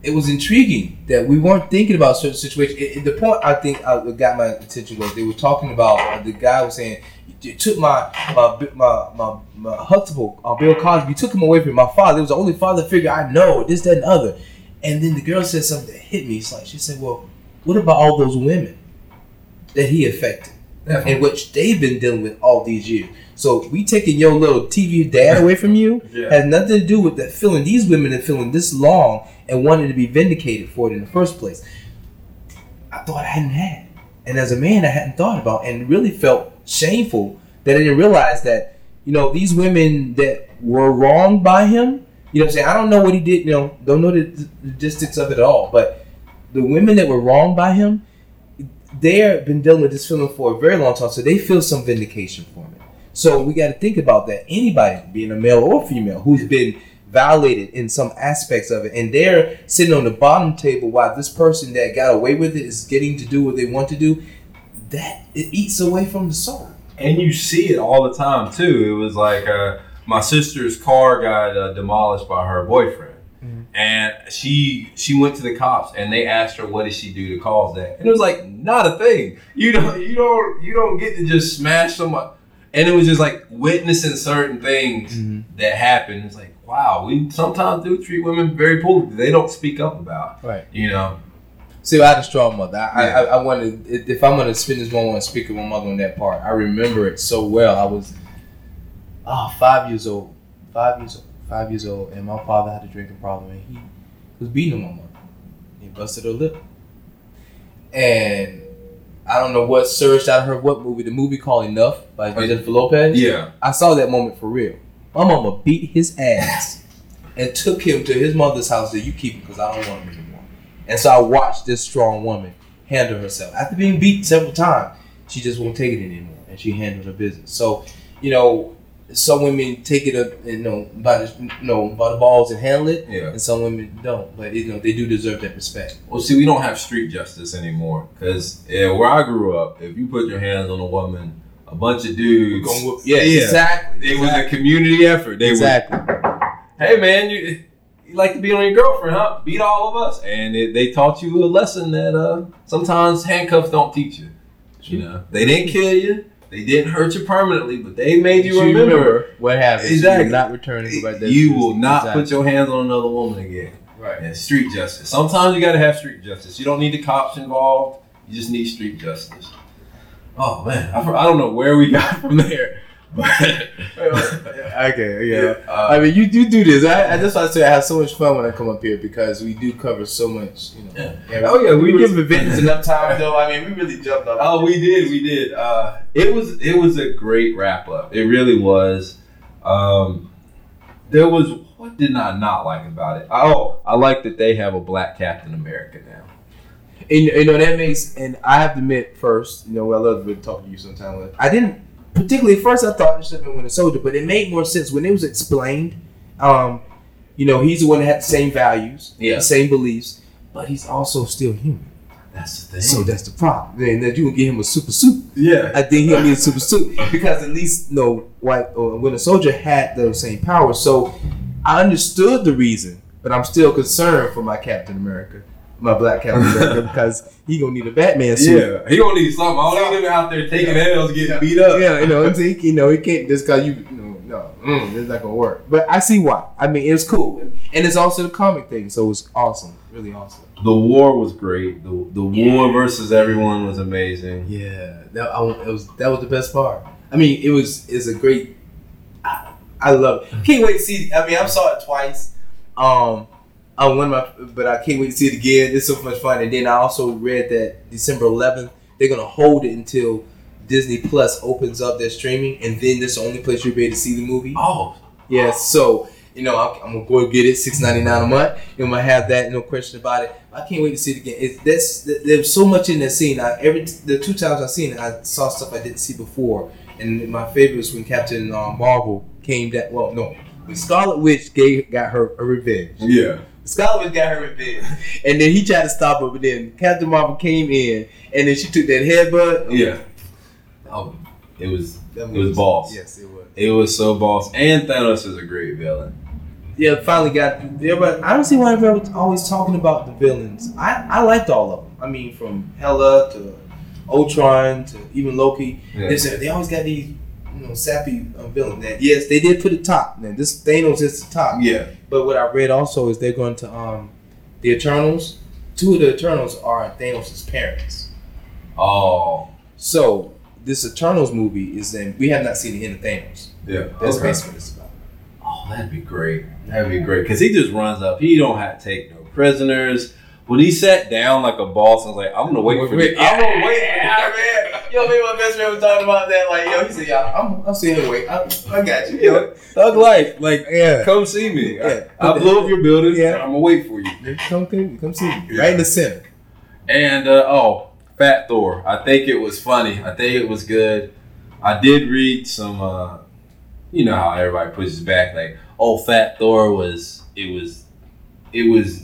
it was intriguing that we weren't thinking about certain situations. It, it, the point I think I got my attention was they were talking about uh, the guy was saying, "You took my my my my, my Huxtable, uh, Bill Cosby, you took him away from my father. It was the only father figure I know. This, that, and the other." And then the girl said something that hit me. It's like she said, "Well, what about all those women that he affected, and which they've been dealing with all these years?" So we taking your little T V dad away from you yeah. has nothing to do with that feeling these women are feeling this long and wanting to be vindicated for it in the first place. I thought I hadn't had. And as a man, I hadn't thought about and really felt shameful that I didn't realize that, you know, these women that were wronged by him, you know what I'm saying? I don't know what he did, you know, don't know the logistics of it all, but the women that were wronged by him, they've been dealing with this feeling for a very long time, so they feel some vindication for it. So we got to think about that. Anybody, being a male or female, who's been violated in some aspects of it, and they're sitting on the bottom table while this person that got away with it is getting to do what they want to do, that it eats away from the soul. And you see it all the time, too. It was like uh, my sister's car got uh, demolished by her boyfriend. Mm-hmm. And she she went to the cops, and they asked her, what did she do to cause that? And it was like, not a thing. You don't, you don't, you don't get to just smash somebody. And it was just like witnessing certain things mm-hmm. that happen. It's like, wow, we sometimes do treat women very poorly. They don't speak up about, right? You know. See, I had a strong mother. I, yeah. I, I wanted, if I'm going to spend this moment on speaking with my mother on that part, I remember it so well. I was, oh, five years old, five years old, five years old, and my father had a drinking problem, and he was beating my mother. He busted her lip, and. I don't know what surged out of her, what movie, the movie called Enough by Jennifer Lopez. Yeah. I saw that moment for real. My mama beat his ass and took him to his mother's house and said, you keep him because I don't want him anymore. And so I watched this strong woman handle herself. After being beat several times, she just won't take it anymore and she handled her business. So, you know, some women take it up, you know, by the, you know, by the balls and handle it, yeah. and some women don't. But you know, they do deserve that respect. Well, see, we don't have street justice anymore because yeah, where I grew up, if you put your hands on a woman, a bunch of dudes, gonna, yeah, yeah, exactly. It exactly. was a community effort. They exactly. Would, hey, man, you you like to beat on your girlfriend, huh? Beat all of us, and it, they taught you a lesson that uh, sometimes handcuffs don't teach you. You know, they didn't kill you. They didn't hurt you permanently, but they made you, you remember, remember what happened. Exactly. You will not return it. Like that you business. will not exactly. put your hands on another woman again. Right. And street justice. Sometimes you got to have street justice. You don't need the cops involved. You just need street justice. Oh man, I, I don't know where we got from there. Okay, yeah. yeah uh, I mean, you do do this. I, I just want to say I have so much fun when I come up here because we do cover so much. You know. Yeah. Yeah, oh yeah, we, we give events enough time though. I mean, we really jumped up. Oh, we did, we did. Uh, it was it was a great wrap up. It really was. Um, there was what did I not like about it? Oh, I like that they have a black Captain America now. And you know that makes and I have to admit first, you know, I love talking to you sometimes. I didn't. Particularly, first I thought it should have been Winter Soldier, but it made more sense when it was explained. Um, you know, he's the one that had the same values, yeah. the same beliefs, but he's also still human. That's the thing. So that's the problem. Then that you would give him a super suit. Yeah, I think he'll need a super suit because at least you know, White or Winter Soldier had those same powers. So I understood the reason, but I'm still concerned for my Captain America. My black Captain America because he gonna need a Batman suit. Yeah, he gonna need something. I don't need him out there taking yeah. L's, getting yeah. beat up. Yeah, you know, he, you know, he can't just cause you, you know, no, mm, it's not gonna work. But I see why. I mean, it was cool, and it's also the comic thing, so it was awesome, really awesome. The war was great. The the yeah. war versus everyone was amazing. Yeah, that I, it was that was the best part. I mean, it was it's a great. I, I love it. Can't wait to see. I mean, I saw it twice. Um. Um, one of my, but I can't wait to see it again. It's so much fun. And then I also read that December eleventh, they're going to hold it until Disney Plus opens up their streaming. And then that's the only place you'll be able to see the movie. Oh. Yeah, so, you know, I'm, I'm going to go get it, six ninety-nine a month. You know, I have that, no question about it. I can't wait to see it again. It, that's, there's so much in that scene. I, every The two times I've seen it, I saw stuff I didn't see before. And my favorite was when Captain um, Marvel came that, well, no, when Scarlet Witch gave, got her a revenge. Yeah. Scarlet Witch got her revenge, and then he tried to stop her, but then Captain Marvel came in, and then she took that headbutt. Yeah, oh, it was it was boss. Yes, it was. It was so boss, and Thanos is a great villain. Yeah, finally got everybody. I don't see why everybody's always talking about the villains. I, I liked all of them. I mean, from Hela to Ultron to even Loki. Yeah. They said they always got these. You know, sappy um, villain. That yes, they did put a top. Now this Thanos is the top. Yeah. But what I read also is they're going to um, the Eternals. Two of the Eternals are Thanos' parents. Oh. So this Eternals movie is in. We have not seen the end of Thanos. Yeah. That's okay. Basically what it's about. Oh, that'd be great. That'd be great because he just runs up. He don't have to take no prisoners. When he sat down like a boss, I was like, I'm gonna wait, wait for this. I'm gonna wait for this. Yo, me and my best friend was talking about that. Like, yo, he said, y'all, I'm, I'm still here. Wait, I, I got you. Yo, thug life. Like, yeah. Come see me. Yeah. I, I blow up your building. Yeah. I'm going to wait for you. Come, come see me. Yeah. Right in the center. And, uh, oh, Fat Thor. I think it was funny. I think it was good. I did read some, uh, you know how everybody pushes back. Like, oh, Fat Thor was, it was, it was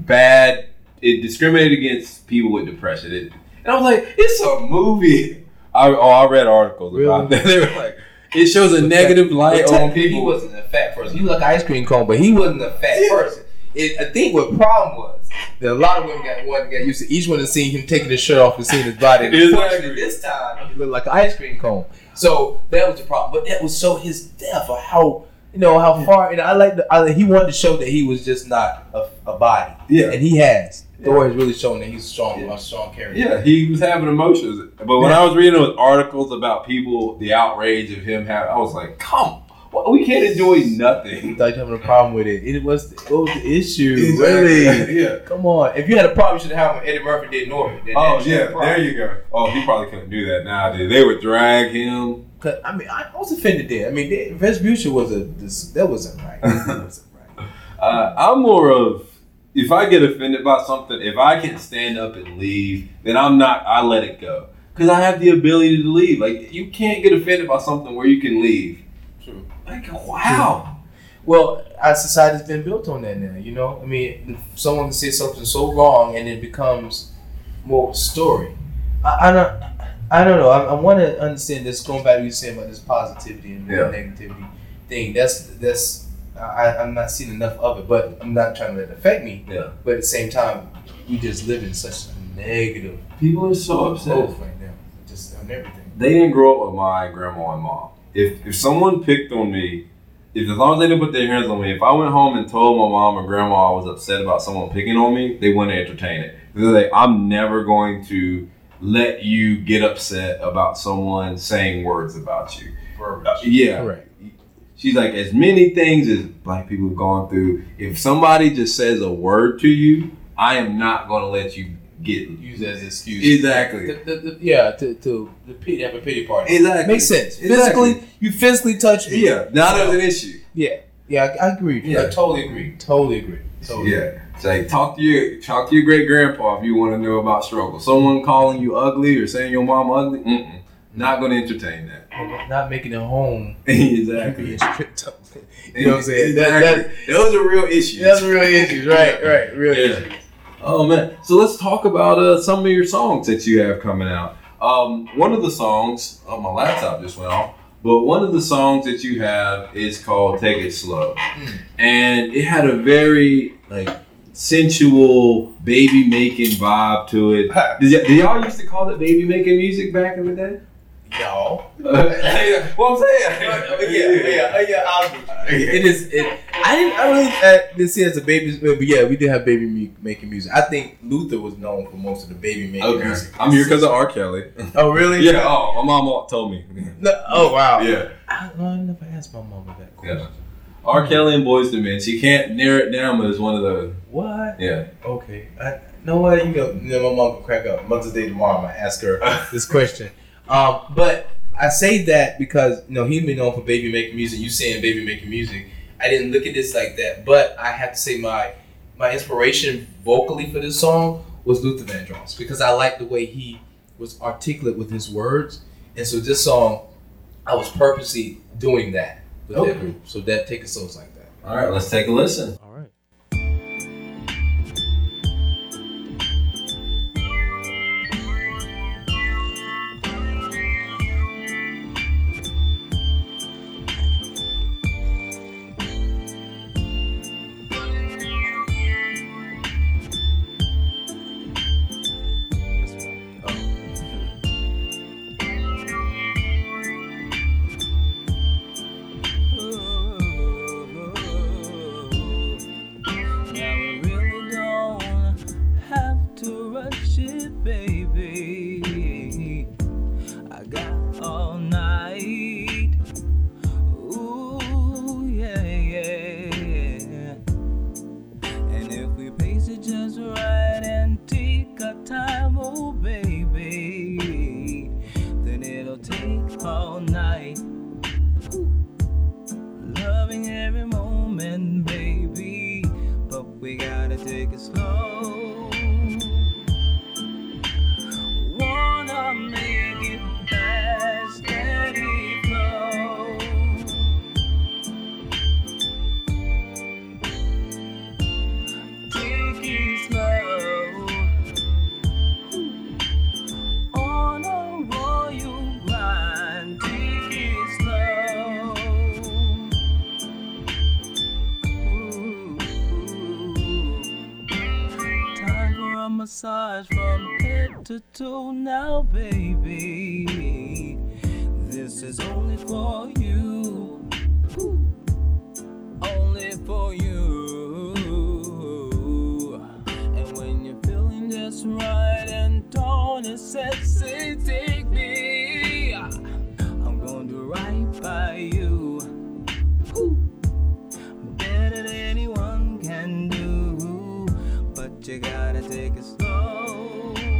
bad. It discriminated against people with depression. It And I was like, it's a movie. I, oh, I read articles really? about that. They were like, it shows a negative light on people. He wasn't a fat person. He looked like an ice cream cone, but he wasn't a fat yeah. person. It, I think what the problem was that a lot of women got one got used to each one to seeing him taking his shirt off and seeing his body. Exactly. This time, he looked like an ice cream cone. So that was the problem. But that was so his death or how you know how far. And I like the I, he wanted to show that he was just not a, a body. Yeah, and he has. Thor yeah. has really shown that he's strong, yeah. a strong character. Yeah, he was having emotions. But when yeah. I was reading those articles about people, the outrage of him having, I was like, come on, we can't enjoy nothing. He thought you were having a problem with it. It was the, it was the issue. Really? Yeah. Come on. If you had a problem, you should have had when Eddie Murphy did Norman. Then oh, yeah, there you go. Oh, he probably couldn't do that nowadays. They would drag him. Cause, I mean, I was offended there. I mean, the Retribution was a, this, that wasn't right. That wasn't right. uh, I'm more of, if I get offended by something, if I can stand up and leave, then I'm not, I let it go. Because I have the ability to leave. Like, you can't get offended by something where you can leave. True. Like, wow. True. Well, our society's been built on that now, you know? I mean, someone can say something so wrong and it becomes more story. I, I don't I don't know. I, I want to understand this, going back to what you saying about this positivity and yeah. negativity thing. That's that's... I, I'm not seeing enough of it, but I'm not trying to let it affect me. Yeah. But at the same time, we just live in such a negative. People are so upset right now, just on everything. They didn't grow up with my grandma and mom. If if someone picked on me, if as long as they didn't put their hands on me, if I went home and told my mom or grandma I was upset about someone picking on me, they wouldn't entertain it. They're like, I'm never going to let you get upset about someone saying words about you. verbiage. Yeah. Correct. She's like, as many things as black people have gone through, if somebody just says a word to you, I am not going to let you get use that as an excuse. Exactly. The, the, the, yeah, to, to the pity, have a pity party. Exactly. Makes sense. Physically, exactly. You physically touch me. Yeah, now there's an issue. Yeah. Yeah, I, I agree. Yeah, I totally agree. Totally agree. Totally. Yeah. It's like, talk to your talk to your great grandpa if you want to know about struggle. Someone calling you ugly or saying your mom ugly, mm-mm. Not going to entertain that. Not making it home. Exactly. You know what I'm saying? Exactly. That, that, Those are real issues. That's real issues. Right, right. Real yeah. issues. Oh, man. So let's talk about uh, some of your songs that you have coming out. Um, one of the songs, oh, my laptop just went off, but one of the songs that you have is called Take It Slow. Mm. And it had a very, like, sensual, baby-making vibe to it. Did, y- did y'all used to call it baby-making music back in the day? Y'all. Uh, yeah, well, I'm saying. Uh, yeah, yeah, yeah. I, uh, yeah. It is. It, I didn't. I really I didn't see it as a baby, but yeah, we did have baby me- making music. I think Luther was known for most of the baby making okay. music. I'm here because of R. Kelly. Oh really? Yeah. Oh, my mama told me. No, oh wow. Yeah. I, I never asked my mama that question. Yeah. R. Kelly and Boyz Two Men. She can't narrow it down, but it's one of those. What? Yeah. Okay. I, no way. You know, you know, my mom can crack up. Mother's Day tomorrow, I'm gonna ask her this question. Um, but I say that because, you know, he's been known for baby making music. You saying baby making music, I didn't look at this like that. But I have to say my my inspiration vocally for this song was Luther Vandross, because I liked the way he was articulate with his words, and so this song I was purposely doing that with okay. that group. So that take us songs like that. All right, let's take a listen. All right. To do now, baby, this is only for you. Ooh. Only for you. And when you're feeling just right and torn and sexy, take me, I'm gonna do right by you. Ooh. Better than anyone can do, but you gotta take it slow. Ooh.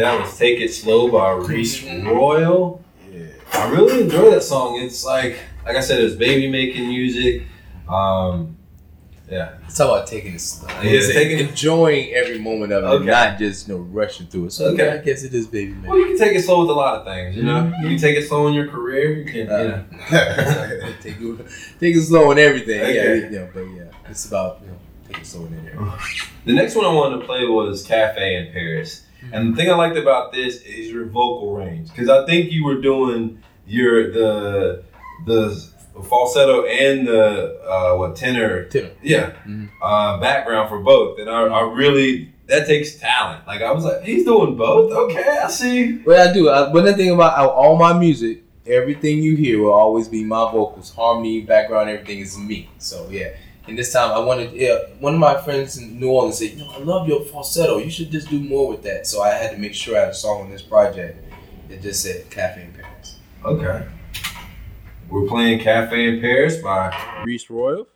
That was Take It Slow by Reese Royal. Yeah. I really enjoy that song. It's like, like I said, it was baby making music. Um, yeah. It's about taking it slow. Yeah, it's taking enjoying every moment of it, okay. Not just you know, rushing through it. So okay. Yeah, I guess it is baby making. Well, you can take it slow with a lot of things, you know. Mm-hmm. You can take it slow in your career. You can, uh, you know. take, it, take it slow in everything. Okay. Yeah, yeah, but yeah, it's about you know, taking it slow in everything. The next one I wanted to play was Cafe in Paris. And the thing I liked about this is your vocal range, because I think you were doing your the the falsetto and the uh, what tenor, tenor. yeah, mm-hmm. uh, background for both. And I, I really that takes talent. Like I was like, he's doing both. Okay, I see. Well, I do. I, but the thing about all my music, everything you hear will always be my vocals, harmony, background, everything is me. So yeah. And this time I wanted, yeah, one of my friends in New Orleans said, you know, I love your falsetto. You should just do more with that. So I had to make sure I had a song on this project that just said Cafe in Paris. Okay. We're playing Cafe in Paris by Reese Royal.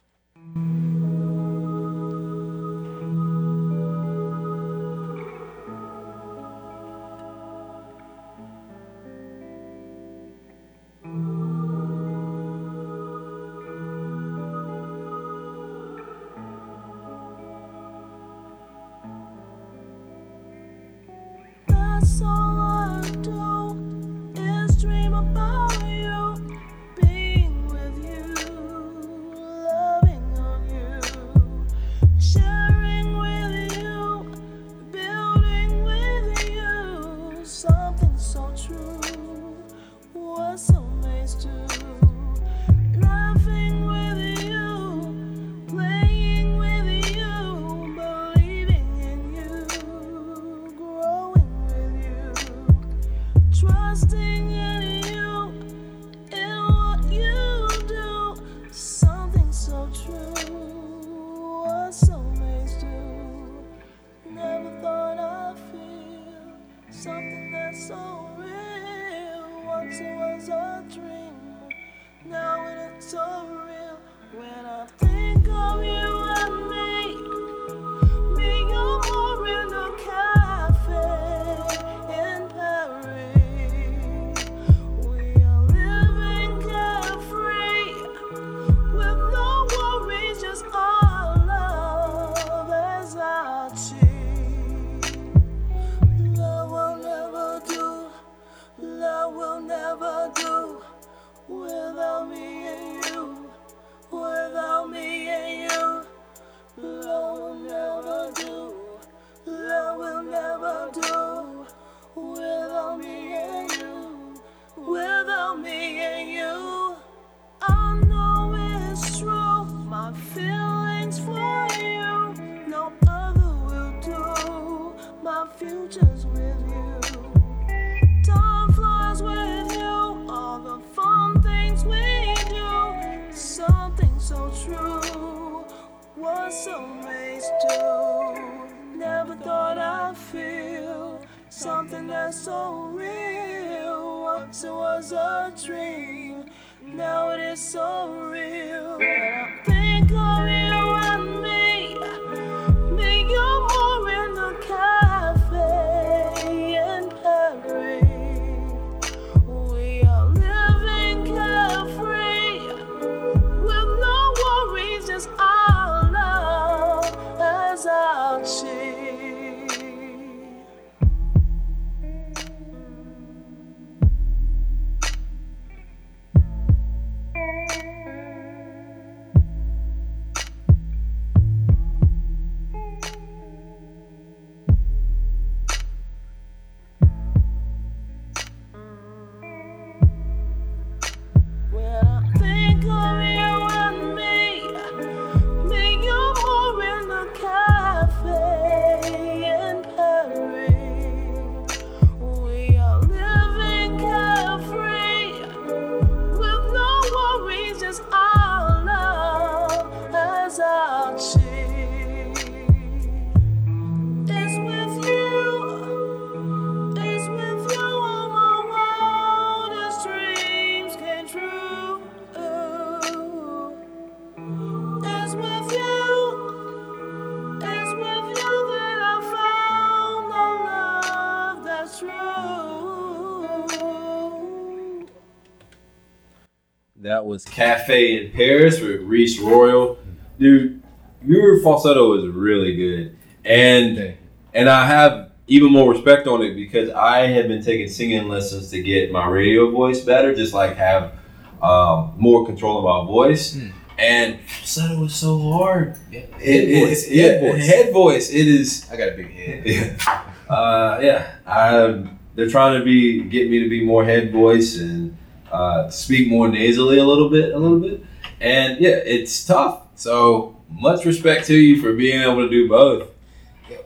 That was Cafe in Paris with Reese Royal. Dude, your falsetto is really good. And and I have even more respect on it because I have been taking singing lessons to get my radio voice better, just like have um, more control of my voice. Mm. And falsetto was so hard. Yeah. It, head it, voice. It, head, it, voice. head voice. It is. I got a big head. Yeah. Uh, yeah. I, they're trying to be get me to be more head voice and uh, speak more nasally a little bit, a little bit. And yeah, it's tough. So much respect to you for being able to do both.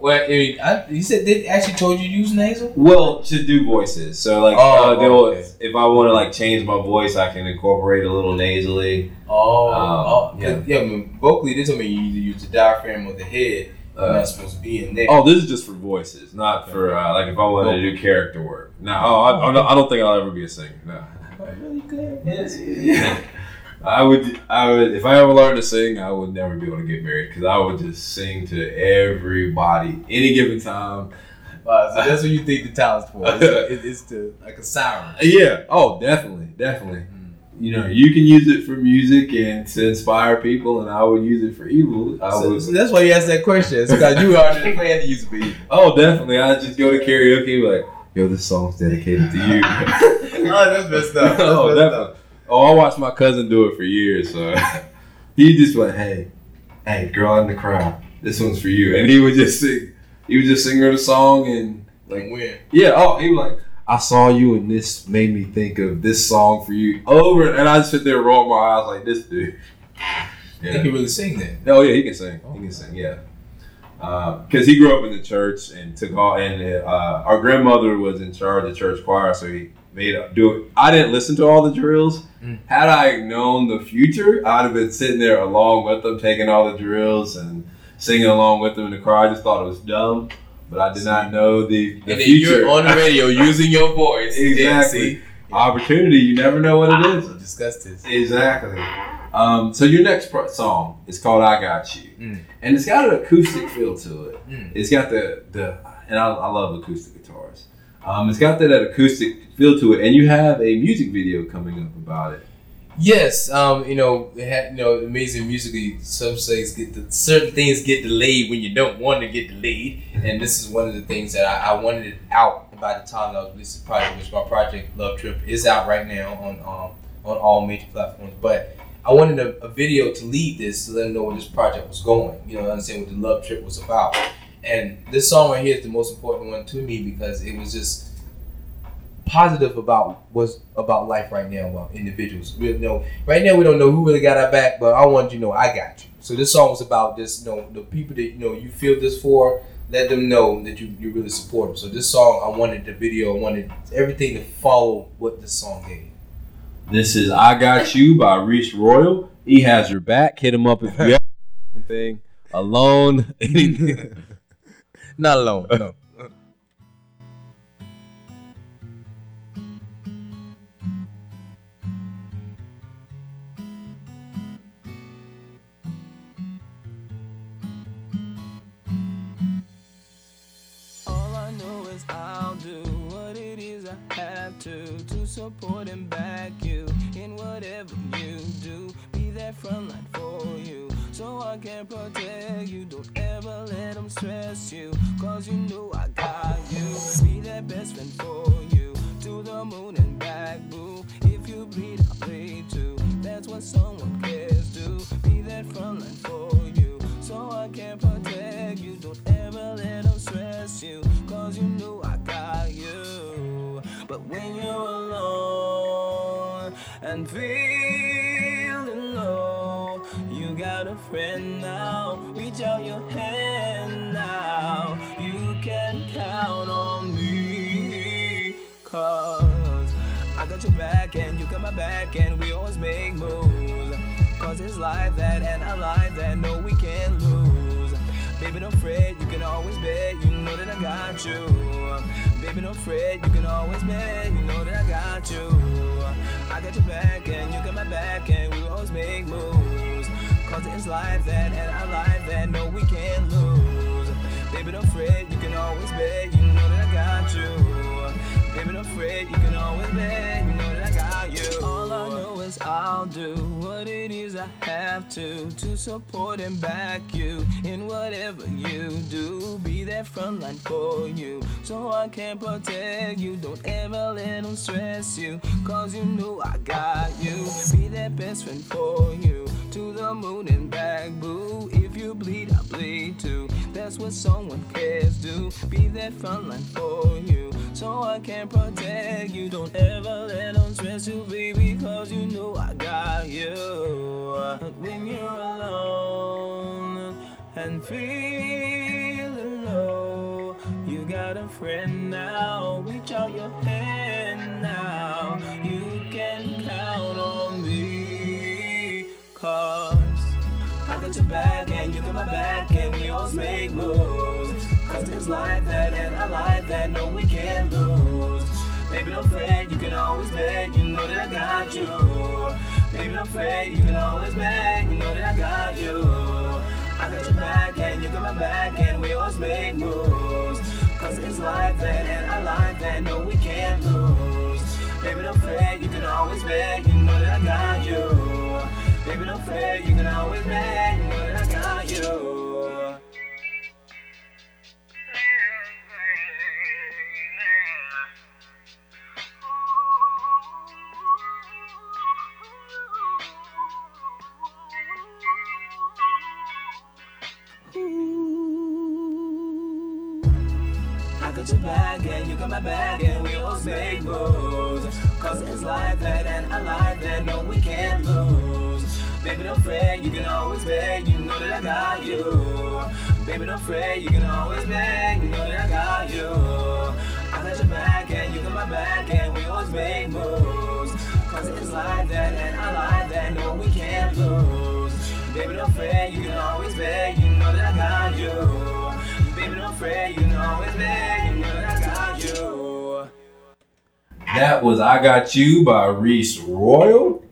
Well, I mean, I, you said they actually told you to use nasal? Well, to do voices. So, like, oh, uh, they'll, okay. if I want to, like, change my voice, I can incorporate a little nasally. Oh, um, oh yeah. yeah I mean, vocally, they told me you either use the diaphragm or the head. Uh, I'm not supposed to be in there. Oh, this is just for voices, not okay. for, uh, like, if I wanted to do character work. No, oh, I, I, don't, I don't think I'll ever be a singer. No. Oh, really good. Yes. Yeah. I would, I would, if I ever learned to sing, I would never be able to get married because I would just sing to everybody any given time. Wow, so that's what you think the talent's for. It's, it, it's to, like a siren. Yeah. Oh, definitely. Definitely. Mm-hmm. You know, you can use it for music and to inspire people, and I would use it for evil. I so, would. So that's why you asked that question. It's because you already planned to use it for evil. Oh, definitely. I'd just go to karaoke and be like, yo, this song's dedicated to you. Oh, that's messed up. That's oh, messed definitely. Up. Oh, I watched my cousin do it for years, so he just went, hey, hey, girl in the crowd, this one's for you. And he would just sing, he would just sing her the song and like, win. Yeah, oh, he was like, I saw you and this made me think of this song for you over. And I just sit there roll my eyes like this dude. Yeah. He can really sing that. Oh, yeah, he can sing. Oh. He can sing, yeah. Because uh, he grew up in the church and took all, and uh, our grandmother was in charge of the church choir, so he made up do it. I didn't listen to all the drills. Mm. Had I known the future, I'd have been sitting there along with them, taking all the drills and singing along with them in the choir. I just thought it was dumb, but I did not know the, the and future. And you're on the radio using your voice. Exactly. Yeah, opportunity. You never know what it is. We discussed this. Exactly. Um, so your next part, song is called I Got You. Mm. And it's got an acoustic feel to it. Mm. It's got the, the and I, I love acoustic guitars. Um, it's got that, that acoustic feel to it, and you have a music video coming up about it. Yes, um, you know, it had, you know, amazing musically. Some things get the, certain things get delayed when you don't want to get delayed, and this is one of the things that I, I wanted it out by the time I was releasing the project, which my project Love Trip is out right now on um, on all major platforms. But I wanted a, a video to lead this to let them know where this project was going. You know, understand what the Love Trip was about. And this song right here is the most important one to me because it was just positive about what's about life right now about individuals. We know right now we don't know who really got our back, but I want you to know I got you. So this song was about this, you know, the people that you know you feel this for, let them know that you, you really support them. So this song, I wanted the video, I wanted everything to follow what this song gave. This is I Got You by Reese Royal. He has your back. Hit him up if you have anything. Alone. Not alone, no. All I know is I'll do what it is I have to to support and back you in whatever you do. Be that front line for you so I can protect you. Don't ever let them stress you, cause you know I got you. Be that best friend for you, to the moon and back, boo. If you bleed, I'll bleed too. That's what someone cares to. Be that front line for you, so I can protect you. Don't ever let them stress you, cause you know I got you. But when you're alone and feeling low, you got a friend now, reach out your hand now. You can count on me, cause I got your back and you got my back and we always make moves. Cause it's like that and I like that, no we can't lose. Baby don't fret, you can always bet, you know that I got you. Baby don't fret, you can always bet, you know that I got you. I got your back and you got my back and we always make moves. Cause it's like that and I like that, no we can't lose. Baby don't fret, you can always bet, you know that I got you. Baby don't fret, you can always bet, you know that I got you. All I know is I'll do what it is I have to to support and back you in whatever you do. Be that front line for you so I can protect you. Don't ever let them stress you, cause you know I got you. Be that best friend for you to the moon and back, boo. If you bleed, I bleed too. That's what someone cares do. Be that front line for you so I can protect you. Don't ever let them stress you, baby, cause you know I got you. When you're alone and feeling low, you got a friend now. Reach out your hand now. You can count on me, cause I got your back and you got my back, and we always make moves. Cause it's like that and I like that, no we can't lose. Baby don't fret, you can always bet, you know that I got you. Baby don't fret, you can always bet, you know that I got you. I got your back and you got my back, and we always make moves. Cause it's like that and I like that, no we can't lose. Baby don't fret, you can always bet, you know that I got you. Baby don't fret, you can always bet, you know that I got you. I got your back and you got my back, and we always make moves. Cause it's like that and I like that, no we can't lose. Baby don't fret, you can always bet, you know that I got you. Baby don't fret, you can always bet, you know that I got you. I got your back and you got my back, and we always make moves. Cause it's like that and I like that, no we can't lose. Baby don't fret, you can always bet, you know that I got you. Baby don't fret, you can always bet. That was I Got You by Reese Royal.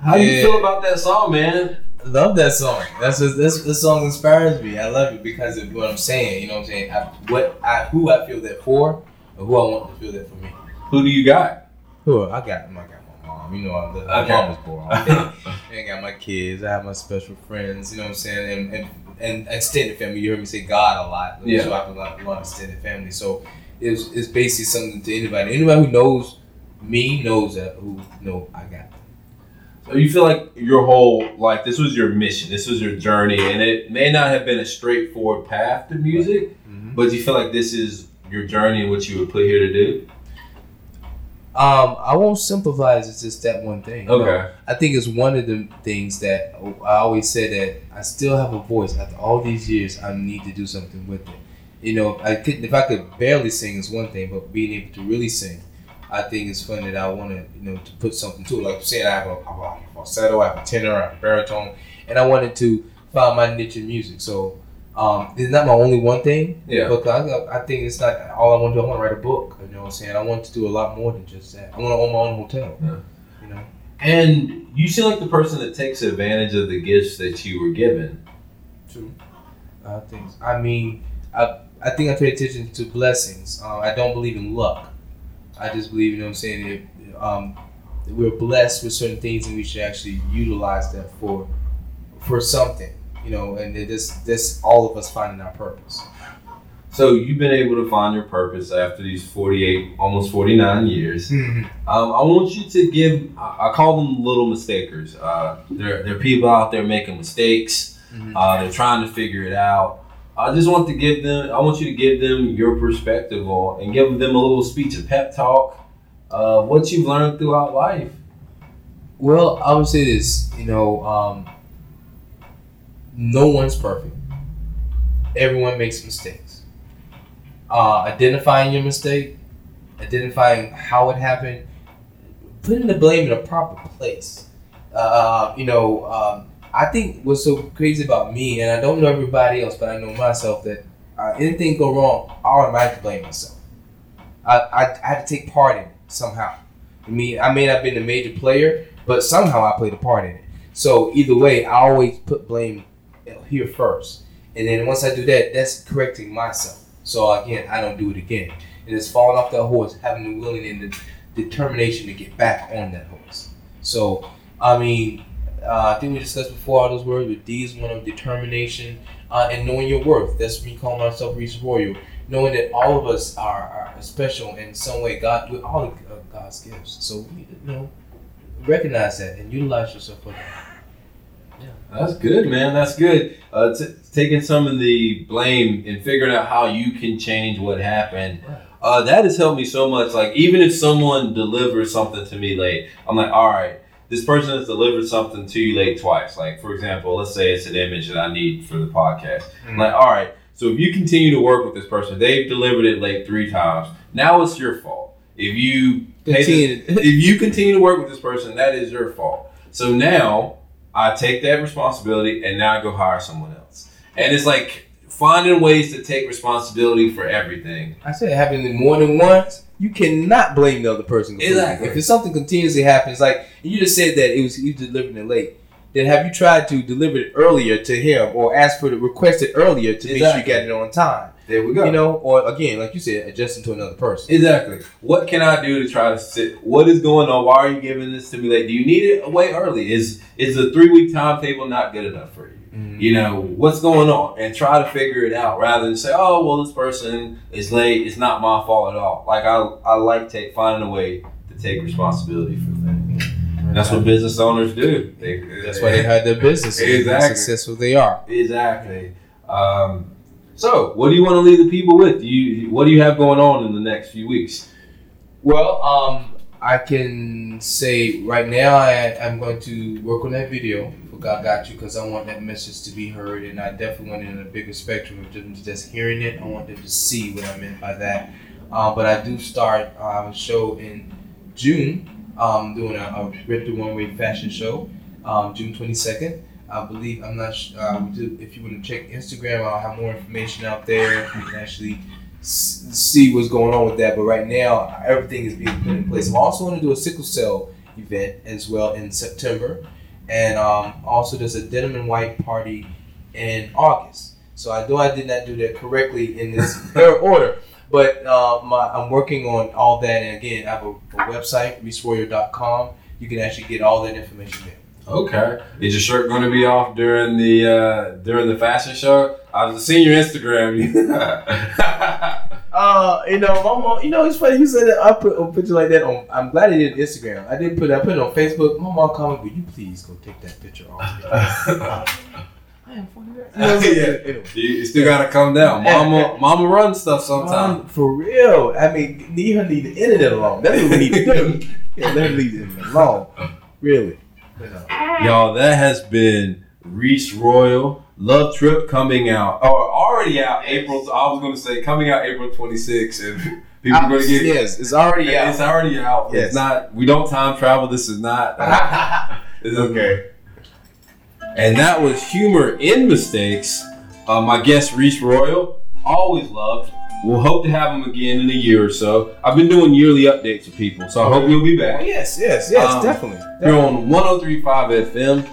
How do you yeah. feel about that song, man? I love that song. That's just, this this song inspires me. I love it because of what I'm saying. You know what I'm saying? I, what I who I feel that for, or who I want to feel that for me. Who do you got? Who I got? I got my mom. You know, I live, my okay. mom was born. I got my kids. I have my special friends. You know what I'm saying? And and and extended family. You heard me say God a lot. Yeah. So I have a lot of extended family. So. It's, it's basically something to anybody. Anybody who knows me knows that who know I got. So you feel like your whole life, this was your mission, this was your journey, and it may not have been a straightforward path to music, right. mm-hmm. but you feel like this is your journey and what you were put here to do? Um, I won't simplify it. It's just that one thing. Okay. No, I think it's one of the things that I always say that I still have a voice. After all these years, I need to do something with it. You know, I could, if I could barely sing is one thing, but being able to really sing, I think it's fun that I want to, you know, to put something to it. Like I said, I have a, I have a falsetto, I have a tenor, I have a baritone, and I wanted to find my niche in music. So um, it's not my only one thing, yeah. but I, I think it's not all I want to do. I want to write a book, you know what I'm saying? I want to do a lot more than just that. I want to own my own hotel, yeah. you know? And you seem like the person that takes advantage of the gifts that you were given. True. I think, I mean, I I think I pay attention to blessings. Uh, I don't believe in luck. I just believe, you know what I'm saying, if, um, we're blessed with certain things and we should actually utilize that for for something, you know, and it is, that's all of us finding our purpose. So you've been able to find your purpose after these forty-eight, almost forty-nine years. um, I want you to give, I call them little mistakers. Uh, there, there are people out there making mistakes. Mm-hmm. Uh, they're trying to figure it out. I just want to give them, I want you to give them your perspective on and give them a little speech, a pep talk, uh, what you've learned throughout life. Well, I would say this, you know, um, no one's perfect. Everyone makes mistakes. Uh, identifying your mistake, identifying how it happened, putting the blame in a proper place. Uh, you know, um, I think what's so crazy about me, and I don't know everybody else, but I know myself, that uh, anything go wrong, I automatically blame myself. I, I I had to take part in it somehow. I mean, I may not have been a major player, but somehow I played a part in it. So either way, I always put blame here first. And then once I do that, that's correcting myself. So again, I don't do it again. And it's falling off that horse, having the willing and the determination to get back on that horse. So I mean, uh, I think we discussed before all those words, but D is one of determination uh, and knowing your worth. That's me calling myself Reese Royal. Knowing that all of us are, are special in some way. God, with all of God's gifts. So, you know, recognize that and utilize yourself for that. Yeah. That's good, man. That's good. Uh, t- taking some of the blame and figuring out how you can change what happened. Right. Uh, that has helped me so much. Like, even if someone delivers something to me late, I'm like, all right, this person has delivered something to you late twice. Like, for example, let's say it's an image that I need for the podcast. Mm-hmm. I'm like, all right, so if you continue to work with this person, they've delivered it late three times. Now it's your fault. If you continue, this, if you continue to work with this person, that is your fault. So now I take that responsibility and now I go hire someone else. And it's like finding ways to take responsibility for everything. I said it happened more than once. You cannot blame the other person. Completely. Exactly. If it's something continuously happens, like you just said that it was you delivering it late. Then have you tried to deliver it earlier to him or ask for the request it earlier to exactly. make sure you got it on time? There we go. You know, or again, like you said, adjusting to another person. Exactly. What can I do to try to sit? What is going on? Why are you giving this to me late? Do you need it way early? Is is the three week timetable not good enough for you? Mm-hmm. You know, what's going on? And try to figure it out rather than say, oh, well, this person is late. It's not my fault at all. Like I, I like take, finding a way to take responsibility for things. That's what business owners do. They, That's why they had their business. Exactly. How successful they are. Exactly. Um, so, what do you want to leave the people with? Do you what do you have going on in the next few weeks? Well, um, I can say right now I, I'm going to work on that video for God Got You because I want that message to be heard, and I definitely want it in a bigger spectrum of them just hearing it. I want them to see what I meant by that. Uh, but I do start uh, a show in June. Um, doing a, a Rip the One Way fashion show, um, June twenty-second. I believe, I'm not sure, um, if you want to check Instagram, I'll have more information out there. You can actually s- see what's going on with that. But right now, everything is being put in place. I also want to do a sickle cell event as well in September. And um, also there's a denim and white party in August. So I know I did not do that correctly in this order. But uh, my, I'm working on all that, and again, I have a, a website, reese royal dot com. You can actually get all that information there. Okay. Is your shirt going to be off during the uh, during the fashion show? I've seen your Instagram. Uh, you know, my mom, you know, it's funny you said that. I put a picture like that on. I'm glad I did Instagram. I didn't put. I put it on Facebook. My mom commented, "Will you please go take that picture off?" Yeah. You still gotta come down. Mama mama run stuff sometimes. Um, for real. I mean, leave her leave the internet alone. That's what we need to do. Yeah, let her leave the internet alone. Really. Yeah. Y'all, that has been Reese Royal. Love Trip coming out. Or oh, already out April. I was gonna say coming out April twenty-sixth and people are gonna get yes, it's already it's out. It's already out. Yes. It's not we don't time travel, this is not uh, it's okay. And that was Humor in Mistakes. Uh, my guest, Reese Royal, always loved. We'll hope to have him again in a year or so. I've been doing yearly updates with people, so I hope you'll be back. Yes, yes, yes, um, definitely. You're on one oh three point five F M.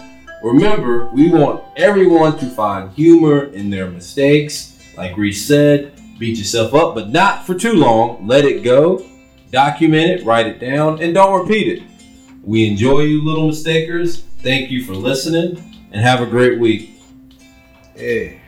Remember, we want everyone to find humor in their mistakes. Like Reese said, beat yourself up, but not for too long. Let it go. Document it, write it down, and don't repeat it. We enjoy you, little mistakers. Thank you for listening. And have a great week. Hey.